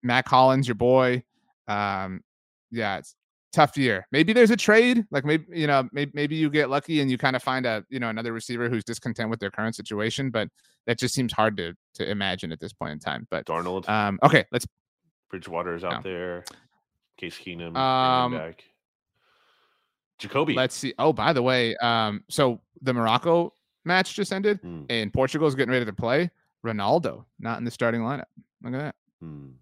Mac Hollins, your boy. Um, yeah, it's tough year. Maybe there's a trade. Like maybe you know, maybe maybe you get lucky and you kind of find a you know another receiver who's discontent with their current situation, but. That just seems hard to to imagine at this point in time. But Darnold. Um, okay, let's. Bridgewater is out no. there. Case Keenum. Um, back. Jacoby. Let's see. Oh, by the way, um, so the Morocco match just ended, mm. and Portugal's getting ready to play. Ronaldo not in the starting lineup. Look at that. Mm.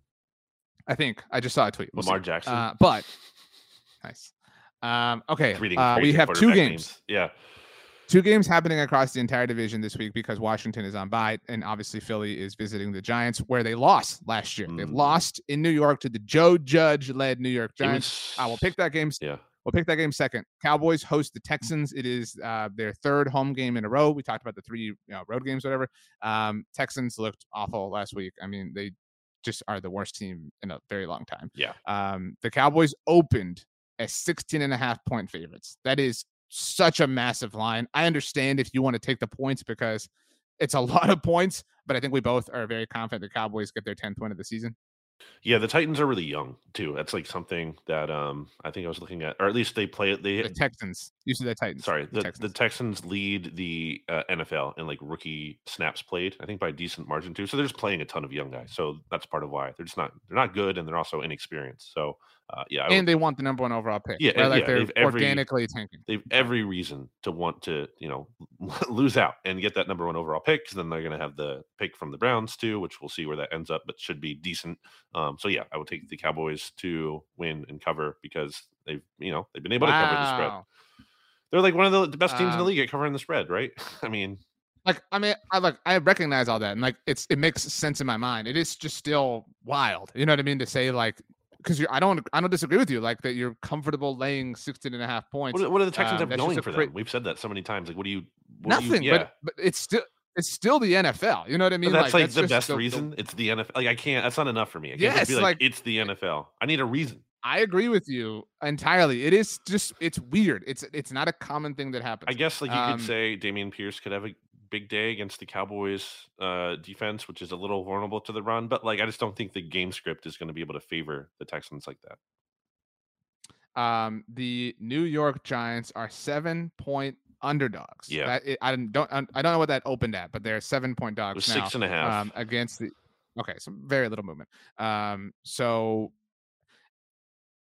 I think I just saw a tweet. We'll Lamar see. Jackson. Uh, but nice. Um, okay, uh, we have two games. Names. Yeah. Two games happening across the entire division this week because Washington is on bye, and obviously Philly is visiting the Giants, where they lost last year. Mm. They lost in New York to the Joe Judge-led New York Giants. Was... Uh, we'll pick that game. Yeah, we'll pick that game second. Cowboys host the Texans. It is uh, their third home game in a row. We talked about the three you know, road games, whatever. Um, Texans looked awful last week. I mean, they just are the worst team in a very long time. Yeah. Um, the Cowboys opened as sixteen and a half point favorites. That is such a massive line. I understand if you want to take the points because it's a lot of points, but I think we both are very confident the Cowboys get their tenth win of the season. Yeah, the Titans are really young too. That's like something that um I think I was looking at, or at least they play it. They the Texans. You see the Titans. Sorry, the, the, Texans. the Texans lead the uh, N F L in like rookie snaps played. I think by a decent margin too. So they're just playing a ton of young guys. So that's part of why they're just not they're not good, and they're also inexperienced. So. Uh, yeah, and would, they want the number one overall pick. Yeah, right? Like yeah, they're they've organically every, tanking. They've every reason to want to, you know, lose out and get that number one overall pick. Because then they're going to have the pick from the Browns too, which we'll see where that ends up, but should be decent. Um, so yeah, I would take the Cowboys to win and cover because they've, you know, they've been able wow. to cover the spread. They're like one of the, the best teams um, in the league at covering the spread, right? I mean, like I mean, I like I recognize all that, and like it's it makes sense in my mind. It is just still wild, you know what I mean, to say like. Because you, I don't, I don't disagree with you. Like that, you're comfortable laying sixteen and a half points. What, what do the Texans um, have going for cra- them? We've said that so many times. Like, what do you? What Nothing. Do you, yeah. but, but it's still, it's still the N F L. You know what I mean? But that's like, like that's the best the, reason. The, it's the N F L. Like I can't. That's not enough for me. I can't yes, just be like, like it's the N F L. I need a reason. I agree with you entirely. It is just, it's weird. It's, it's not a common thing that happens. I guess like you um, could say Dameon Pierce could have a big day against the Cowboys uh defense, which is a little vulnerable to the run, but like I just don't think the game script is going to be able to favor the Texans like that. Um the New York Giants are seven point underdogs. Yeah, that, it, I don't I don't know what that opened at, but they're seven point dogs now, six and a half um, against the okay so very little movement. Um so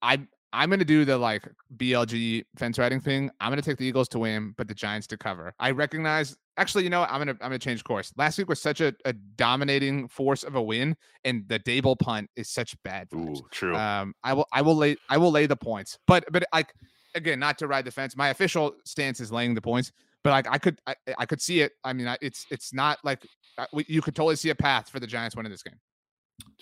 I I'm going to do the like B L G fence riding thing. I'm going to take the Eagles to win, but the Giants to cover. I recognize actually, you know, I'm going to, I'm going to change course. Last week was such a, a dominating force of a win, and the Daboll punt is such bad. Ooh, true. Um, I will, I will lay, I will lay the points, but, but like, again, not to ride the fence. My official stance is laying the points, but like, I could, I, I could see it. I mean, I, it's, it's not like I, you could totally see a path for the Giants winning this game.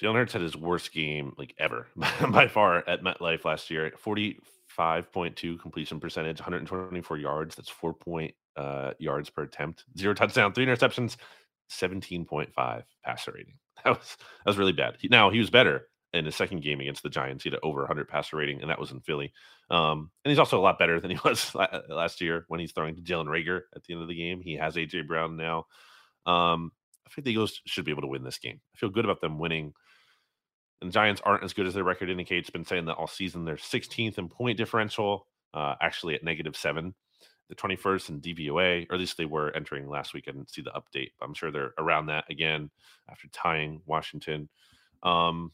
Jalen Hurts had his worst game like ever by far at MetLife last year. forty-five point two completion percentage, one hundred twenty-four yards. That's four point uh, yards per attempt, zero touchdown, three interceptions, seventeen point five passer rating. That was that was really bad. He, now he was better in his second game against the Giants. He had over one hundred passer rating, and that was in Philly. Um, and he's also a lot better than he was last year when he's throwing to Jalen Reagor at the end of the game. He has A J Brown now. Um, I think the Eagles should be able to win this game. I feel good about them winning. And the Giants aren't as good as their record indicates. Been saying that all season. They're sixteenth in point differential, uh, actually at negative seven. The twenty-first in D V O A, or at least they were entering last week. I didn't see the update. But I'm sure they're around that again after tying Washington. Um,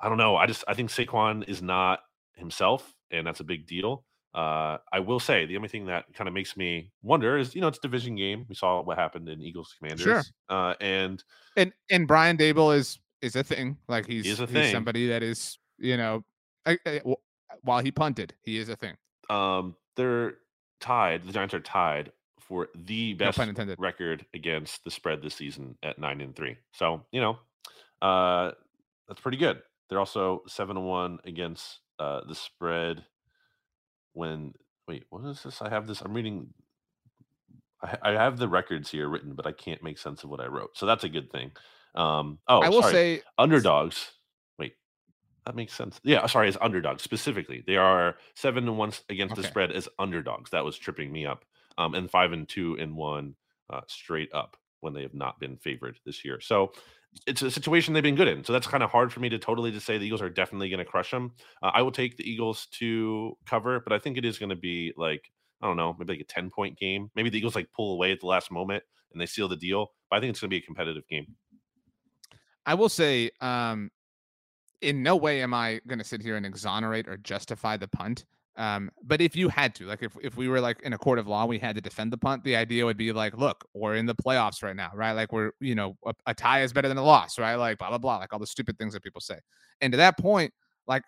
I don't know. I just I think Saquon is not himself, and that's a big deal. Uh, I will say the only thing that kind of makes me wonder is, you know, it's a division game. We saw what happened in Eagles Commanders. Sure. Uh, and, and, and Brian Daboll is, is a thing. Like he's, he's, a thing. he's somebody that is, you know, I, I, while he punted, he is a thing. Um, they're tied. The Giants are tied for the best no record against the spread this season at nine and three. So, you know, uh, that's pretty good. They're also seven and one against uh, the spread. When wait, what is this? I have this. I'm reading. I, I have the records here written, but I can't make sense of what I wrote. So that's a good thing. Um, oh, I will sorry. say underdogs. Wait, that makes sense. Yeah, sorry, as underdogs specifically, they are seven and one against okay. the spread as underdogs. That was tripping me up. Um, and five and two and one uh, straight up when they have not been favored this year. So it's a situation they've been good in. So that's kind of hard for me to totally just say the Eagles are definitely going to crush them. Uh, I will take the Eagles to cover, but I think it is going to be like, I don't know, maybe like a ten point game. Maybe the Eagles like pull away at the last moment and they seal the deal. But I think it's going to be a competitive game. I will say, um, in no way am I going to sit here and exonerate or justify the punt. Um, but if you had to, like if, if we were like in a court of law, we had to defend the punt, the idea would be like, look, we're in the playoffs right now, right? Like we're, you know, a, a tie is better than a loss, right? Like blah, blah, blah, like all the stupid things that people say. And to that point, like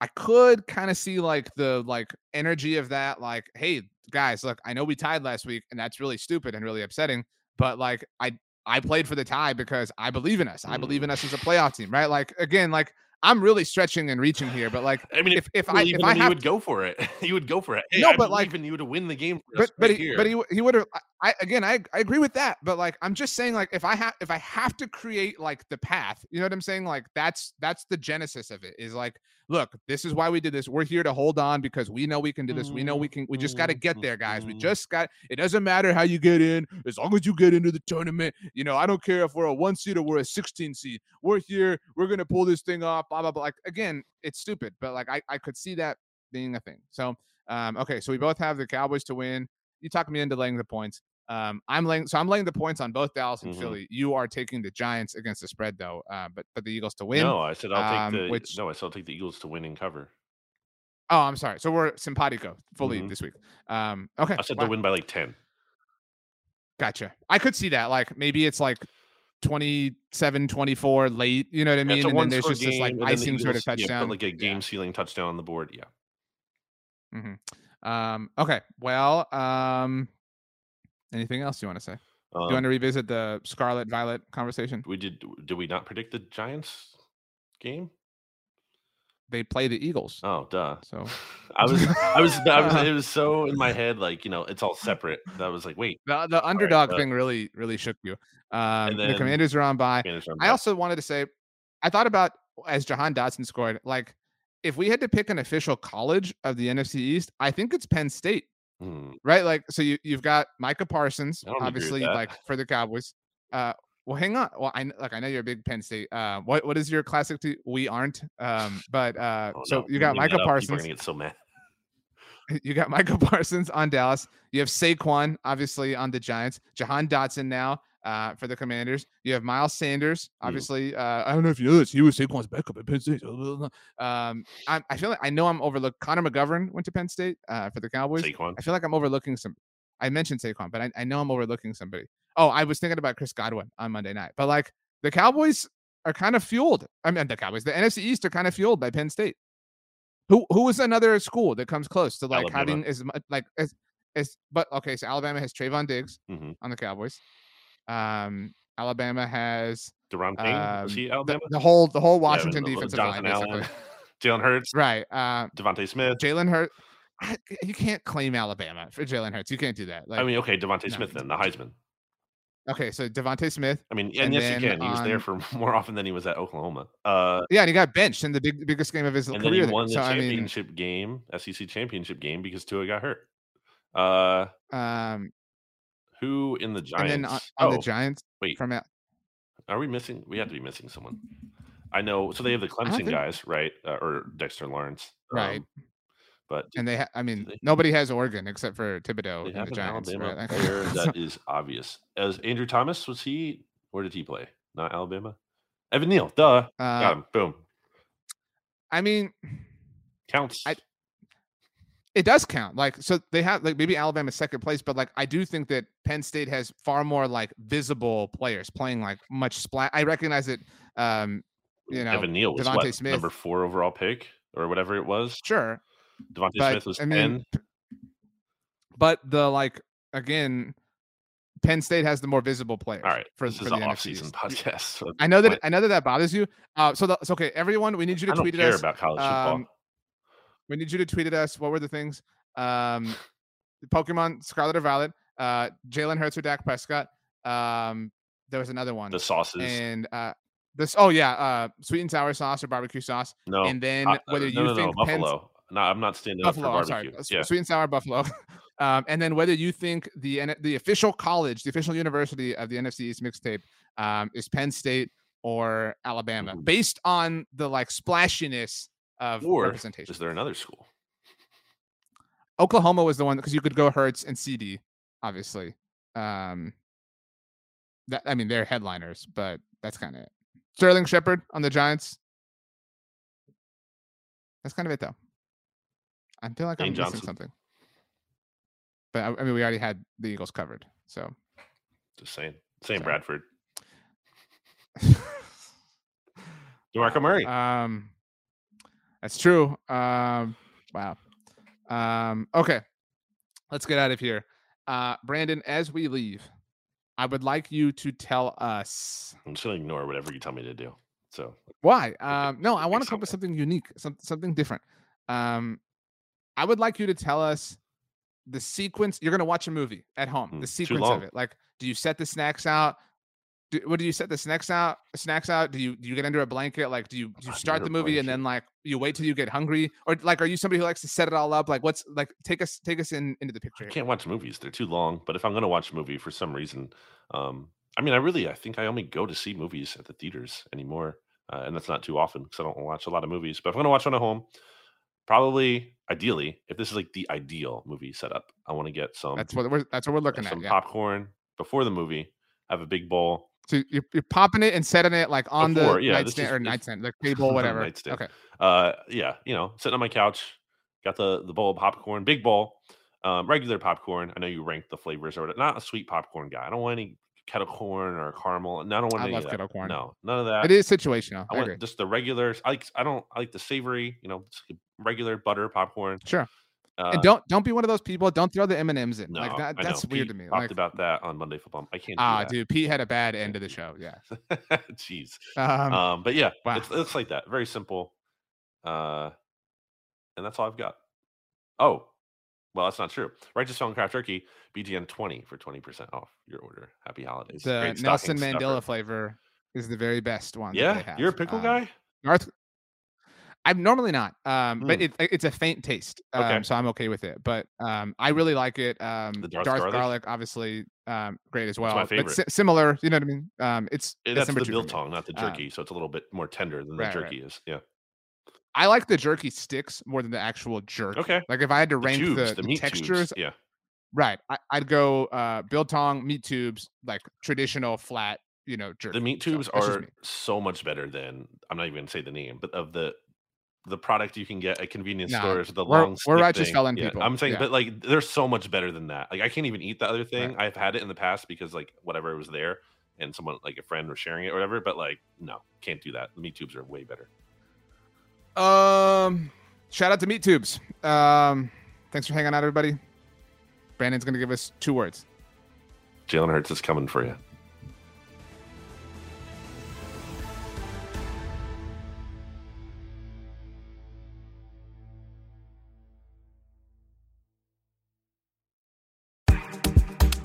I could kind of see like the like energy of that, like, hey guys, look, I know we tied last week and that's really stupid and really upsetting, but like I, I played for the tie because I believe in us. I believe in us as a playoff team, right? Like again, like I'm really stretching and reaching here, but like, I mean, if, if, if I, if I have, would go for it, you would go for it. Hey, no, I but like, even you would win the game. For but us but, right he, here. but he, he would have, I, again, I, I agree with that, but like, I'm just saying like, if I have, if I have to create like the path, you know what I'm saying? Like that's, that's the genesis of it is like, look, this is why we did this. We're here to hold on because we know we can do this. We know we can, we just got to get there, guys. We just got, it doesn't matter how you get in, as long as you get into the tournament, you know, I don't care if we're a one seed or we're a sixteen seed. We're here. We're going to pull this thing off. Blah, blah, blah. Like again, it's stupid, but like I, I could see that being a thing. So um okay, so we both have the Cowboys to win. You talked me into laying the points. Um I'm laying so I'm laying the points on both Dallas and mm-hmm. Philly. You are taking the Giants against the spread though, uh, but but the Eagles to win. No, I said I'll um, take the which, no, I said I'll take the Eagles to win and cover. Oh, I'm sorry. So we're simpatico fully mm-hmm. this week. Um okay. I said wow. they'll win by like ten. Gotcha. I could see that. Like maybe it's like twenty-seven twenty-four late, you know what I mean? And then there's just game, this like icing Eagles, sort of touchdown, yeah, like a game yeah. ceiling touchdown on the board. Yeah. Mm-hmm. Um, okay. Well, um, anything else you want to say? Um, Do you want to revisit the Scarlet Violet conversation? We did. Did we not predict the Giants game? They play the Eagles. Oh, duh. So I was, I was, I was, it was so in my head, like, you know, it's all separate. That I was like, wait, the, the underdog right, thing uh, really, really shook you. Um, the Commanders are on bye. I also wanted to say, I thought about as Jahan Dotson scored, like if we had to pick an official college of the N F C East, I think it's Penn State, hmm. right? Like, so you, you've got Micah Parsons, obviously like for the Cowboys, uh, well, hang on. Well, I like I know you're a big Penn State. Uh, what what is your classic? T- we aren't. Um, but uh, oh, so no. you got Micah Parsons. People are gonna get so mad. You got Micah Parsons on Dallas. You have Saquon obviously on the Giants. Jahan Dotson now uh, for the Commanders. You have Miles Sanders. Obviously, uh, I don't know if you know this. He was Saquon's backup at Penn State. Um, I, I feel like I know I'm overlooked. Connor McGovern went to Penn State uh, for the Cowboys. Saquon. I feel like I'm overlooking some. I mentioned Saquon, but I, I know I'm overlooking somebody. Oh, I was thinking about Chris Godwin on Monday night, but like the Cowboys are kind of fueled. I mean, the Cowboys, the N F C East are kind of fueled by Penn State. Who who is another school that comes close to like Alabama. having as much like as as? But okay, so Alabama has Trayvon Diggs mm-hmm. on the Cowboys. Um, Alabama has Deron Payne. Um, is he Alabama? The, the whole the whole Washington yeah, defensive Jonathan line. Jalen Hurts, right? Uh, Devontae Smith, Jalen Hurts. I, you can't claim Alabama for Jalen Hurts. You can't do that. Like, I mean, okay, Devontae no. Smith then, the Heisman. Okay, so Devontae Smith. I mean, and, and yes, you can. He was on, there for more often than he was at Oklahoma. Uh, yeah, and he got benched in the big, biggest game of his and career. And then he won the so, championship I mean, game, S E C championship game, because Tua got hurt. Uh, um, who in the Giants? And then on, on oh, the Giants. Wait, from out. Are we missing? We have to be missing someone. I know. So they have the Clemson think... guys, right? Uh, or Dexter Lawrence, right? Um, But and they, ha- I mean, they, nobody has Oregon except for Thibodeaux and the Giants. An Alabama right? player that is obvious. As Andrew Thomas, was he? Where did he play? Not Alabama. Evan Neal, duh. Uh, Got him. Boom. I mean, counts. I, it does count. Like so, they have like maybe Alabama's second place, but like I do think that Penn State has far more like visible players playing like much splash. I recognize that. Um, you know, Evan Neal was Devontae what, Smith. number four overall pick or whatever it was. Sure. Devontae Smith was I mean, ten. But the like again, Penn State has the more visible player. All right, for, this for is the an off-season podcast. So I know that point. I know that that bothers you. Uh, so that's so, okay. Everyone, we need you to I don't tweet care at us about college football. Um, we need you to tweet at us. What were the things? Um, Pokemon Scarlet or Violet? Uh, Jalen Hurts or Dak Prescott? Um, there was another one. The sauces and uh, this. Oh yeah, uh, sweet and sour sauce or barbecue sauce. No, and then I, whether no, you no, think no, buffalo. Penn, no, I'm not standing buffalo, up for barbecue. I'm sorry. Yeah. Sweet and sour buffalo. Um, and then whether you think the the official college, the official university of the N F C East Mixtape um, is Penn State or Alabama, mm-hmm. based on the like splashiness of or representation. Is there another school? Oklahoma was the one because you could go Hurts and CeeDee, obviously. Um, that I mean, they're headliners, but that's kind of it. Sterling Shepard on the Giants. That's kind of it, though. I feel like Dane I'm Johnson. missing something. But I mean, we already had the Eagles covered, so just saying, same so. Bradford, DeMarco Murray. Um, that's true. Um, wow. Um, okay, let's get out of here. Uh, Brandon, as we leave, I would like you to tell us. I'm just gonna ignore whatever you tell me to do. So why? Um, no, I want to come up with something unique, something something different. Um, I would like you to tell us. The sequence you're going to watch a movie at home, the sequence of it. Like, do you set the snacks out? Do, what do you set the snacks out? Snacks out? Do you do you get under a blanket? Like, do you do you start the movie and then like you wait till you get hungry, or like are you somebody who likes to set it all up? Like, what's like take us take us in into the picture. I can't watch movies; they're too long. But if I'm going to watch a movie for some reason, um, I mean, I really I think I only go to see movies at the theaters anymore, uh, and that's not too often because I don't watch a lot of movies. But if I'm going to watch one at home, probably. Ideally, if this is like the ideal movie setup, I want to get some. That's what we're. That's what we're looking at. Some yeah. popcorn before the movie. Have a big bowl. So you're, you're popping it and setting it like on before, the yeah, nightstand or nightstand, like table, whatever. Okay. Uh, yeah, you know, sitting on my couch, got the the bowl of popcorn, big bowl, um, regular popcorn. I know you rank the flavors or whatever. Not a sweet popcorn guy. I don't want any kettle corn or caramel. No, I don't want I any love of kettle that. corn. No, none of that. It is situational. I, I want agree. just the regular. I like. I don't. I like the savory. You know. Regular butter popcorn, sure. Uh, and don't don't be one of those people. Don't throw the M&Ms in. No, like that, that's weird Pete to me. Talked like, about that on Monday Football. I can't. Ah, do dude, Pete had a bad end of the show. Yeah. Jeez. Um, um, but yeah, wow. it's, it's like that. Very simple. Uh, and that's all I've got. Oh, well, that's not true. Righteous Felon Craft Turkey B G N twenty for twenty percent off your order. Happy holidays. The Nelson Mandela stuffer. flavor is the very best one. Yeah, that they have. You're a pickle um, guy. North- I'm normally not, um, mm. but it, it's a faint taste, um, okay. so I'm okay with it. But um, I really like it. Um, the Darth, Darth garlic, garlic obviously, um, great as well. That's my favorite. But si- similar, you know what I mean? Um, it's it, that's, that's the biltong, not the jerky, um, so it's a little bit more tender than right, the jerky right. is. Yeah, I like the jerky sticks more than the actual jerk. Okay, like if I had to the rank tubes, the, the, the textures, tubes. yeah, right, I, I'd go uh, biltong, meat tubes, like traditional flat, you know, jerky. The meat tubes so, are me. so much better than I'm not even going to say the name, but of the. the product you can get at convenience nah, stores, the we're, long stick we're righteous thing. Felon yeah, people. I'm saying, yeah. but like, they're so much better than that. Like, I can't even eat the other thing. Right. I've had it in the past because like whatever was there, and someone like a friend was sharing it or whatever. But like, no, can't do that. Meat tubes are way better. Um, shout out to Meat Tubes. Um, thanks for hanging out, everybody. Brandon's gonna give us two words. Jalen Hurts is coming for you.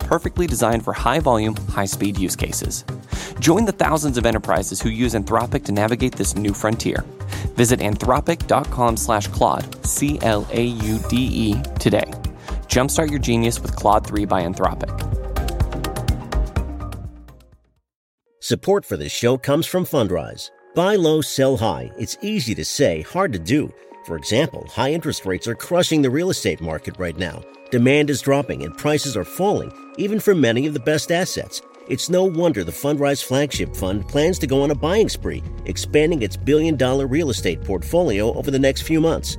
perfectly designed for high-volume, high-speed use cases. Join the thousands of enterprises who use Anthropic to navigate this new frontier. Visit anthropic.com slash Claude, C L A U D E, today. Jumpstart your genius with Claude three by Anthropic. Support for this show comes from Fundrise. Buy low, sell high. It's easy to say, hard to do. For example, high interest rates are crushing the real estate market right now. Demand is dropping and prices are falling, even for many of the best assets. It's no wonder the Fundrise Flagship Fund plans to go on a buying spree, expanding its billion dollar real estate portfolio over the next few months.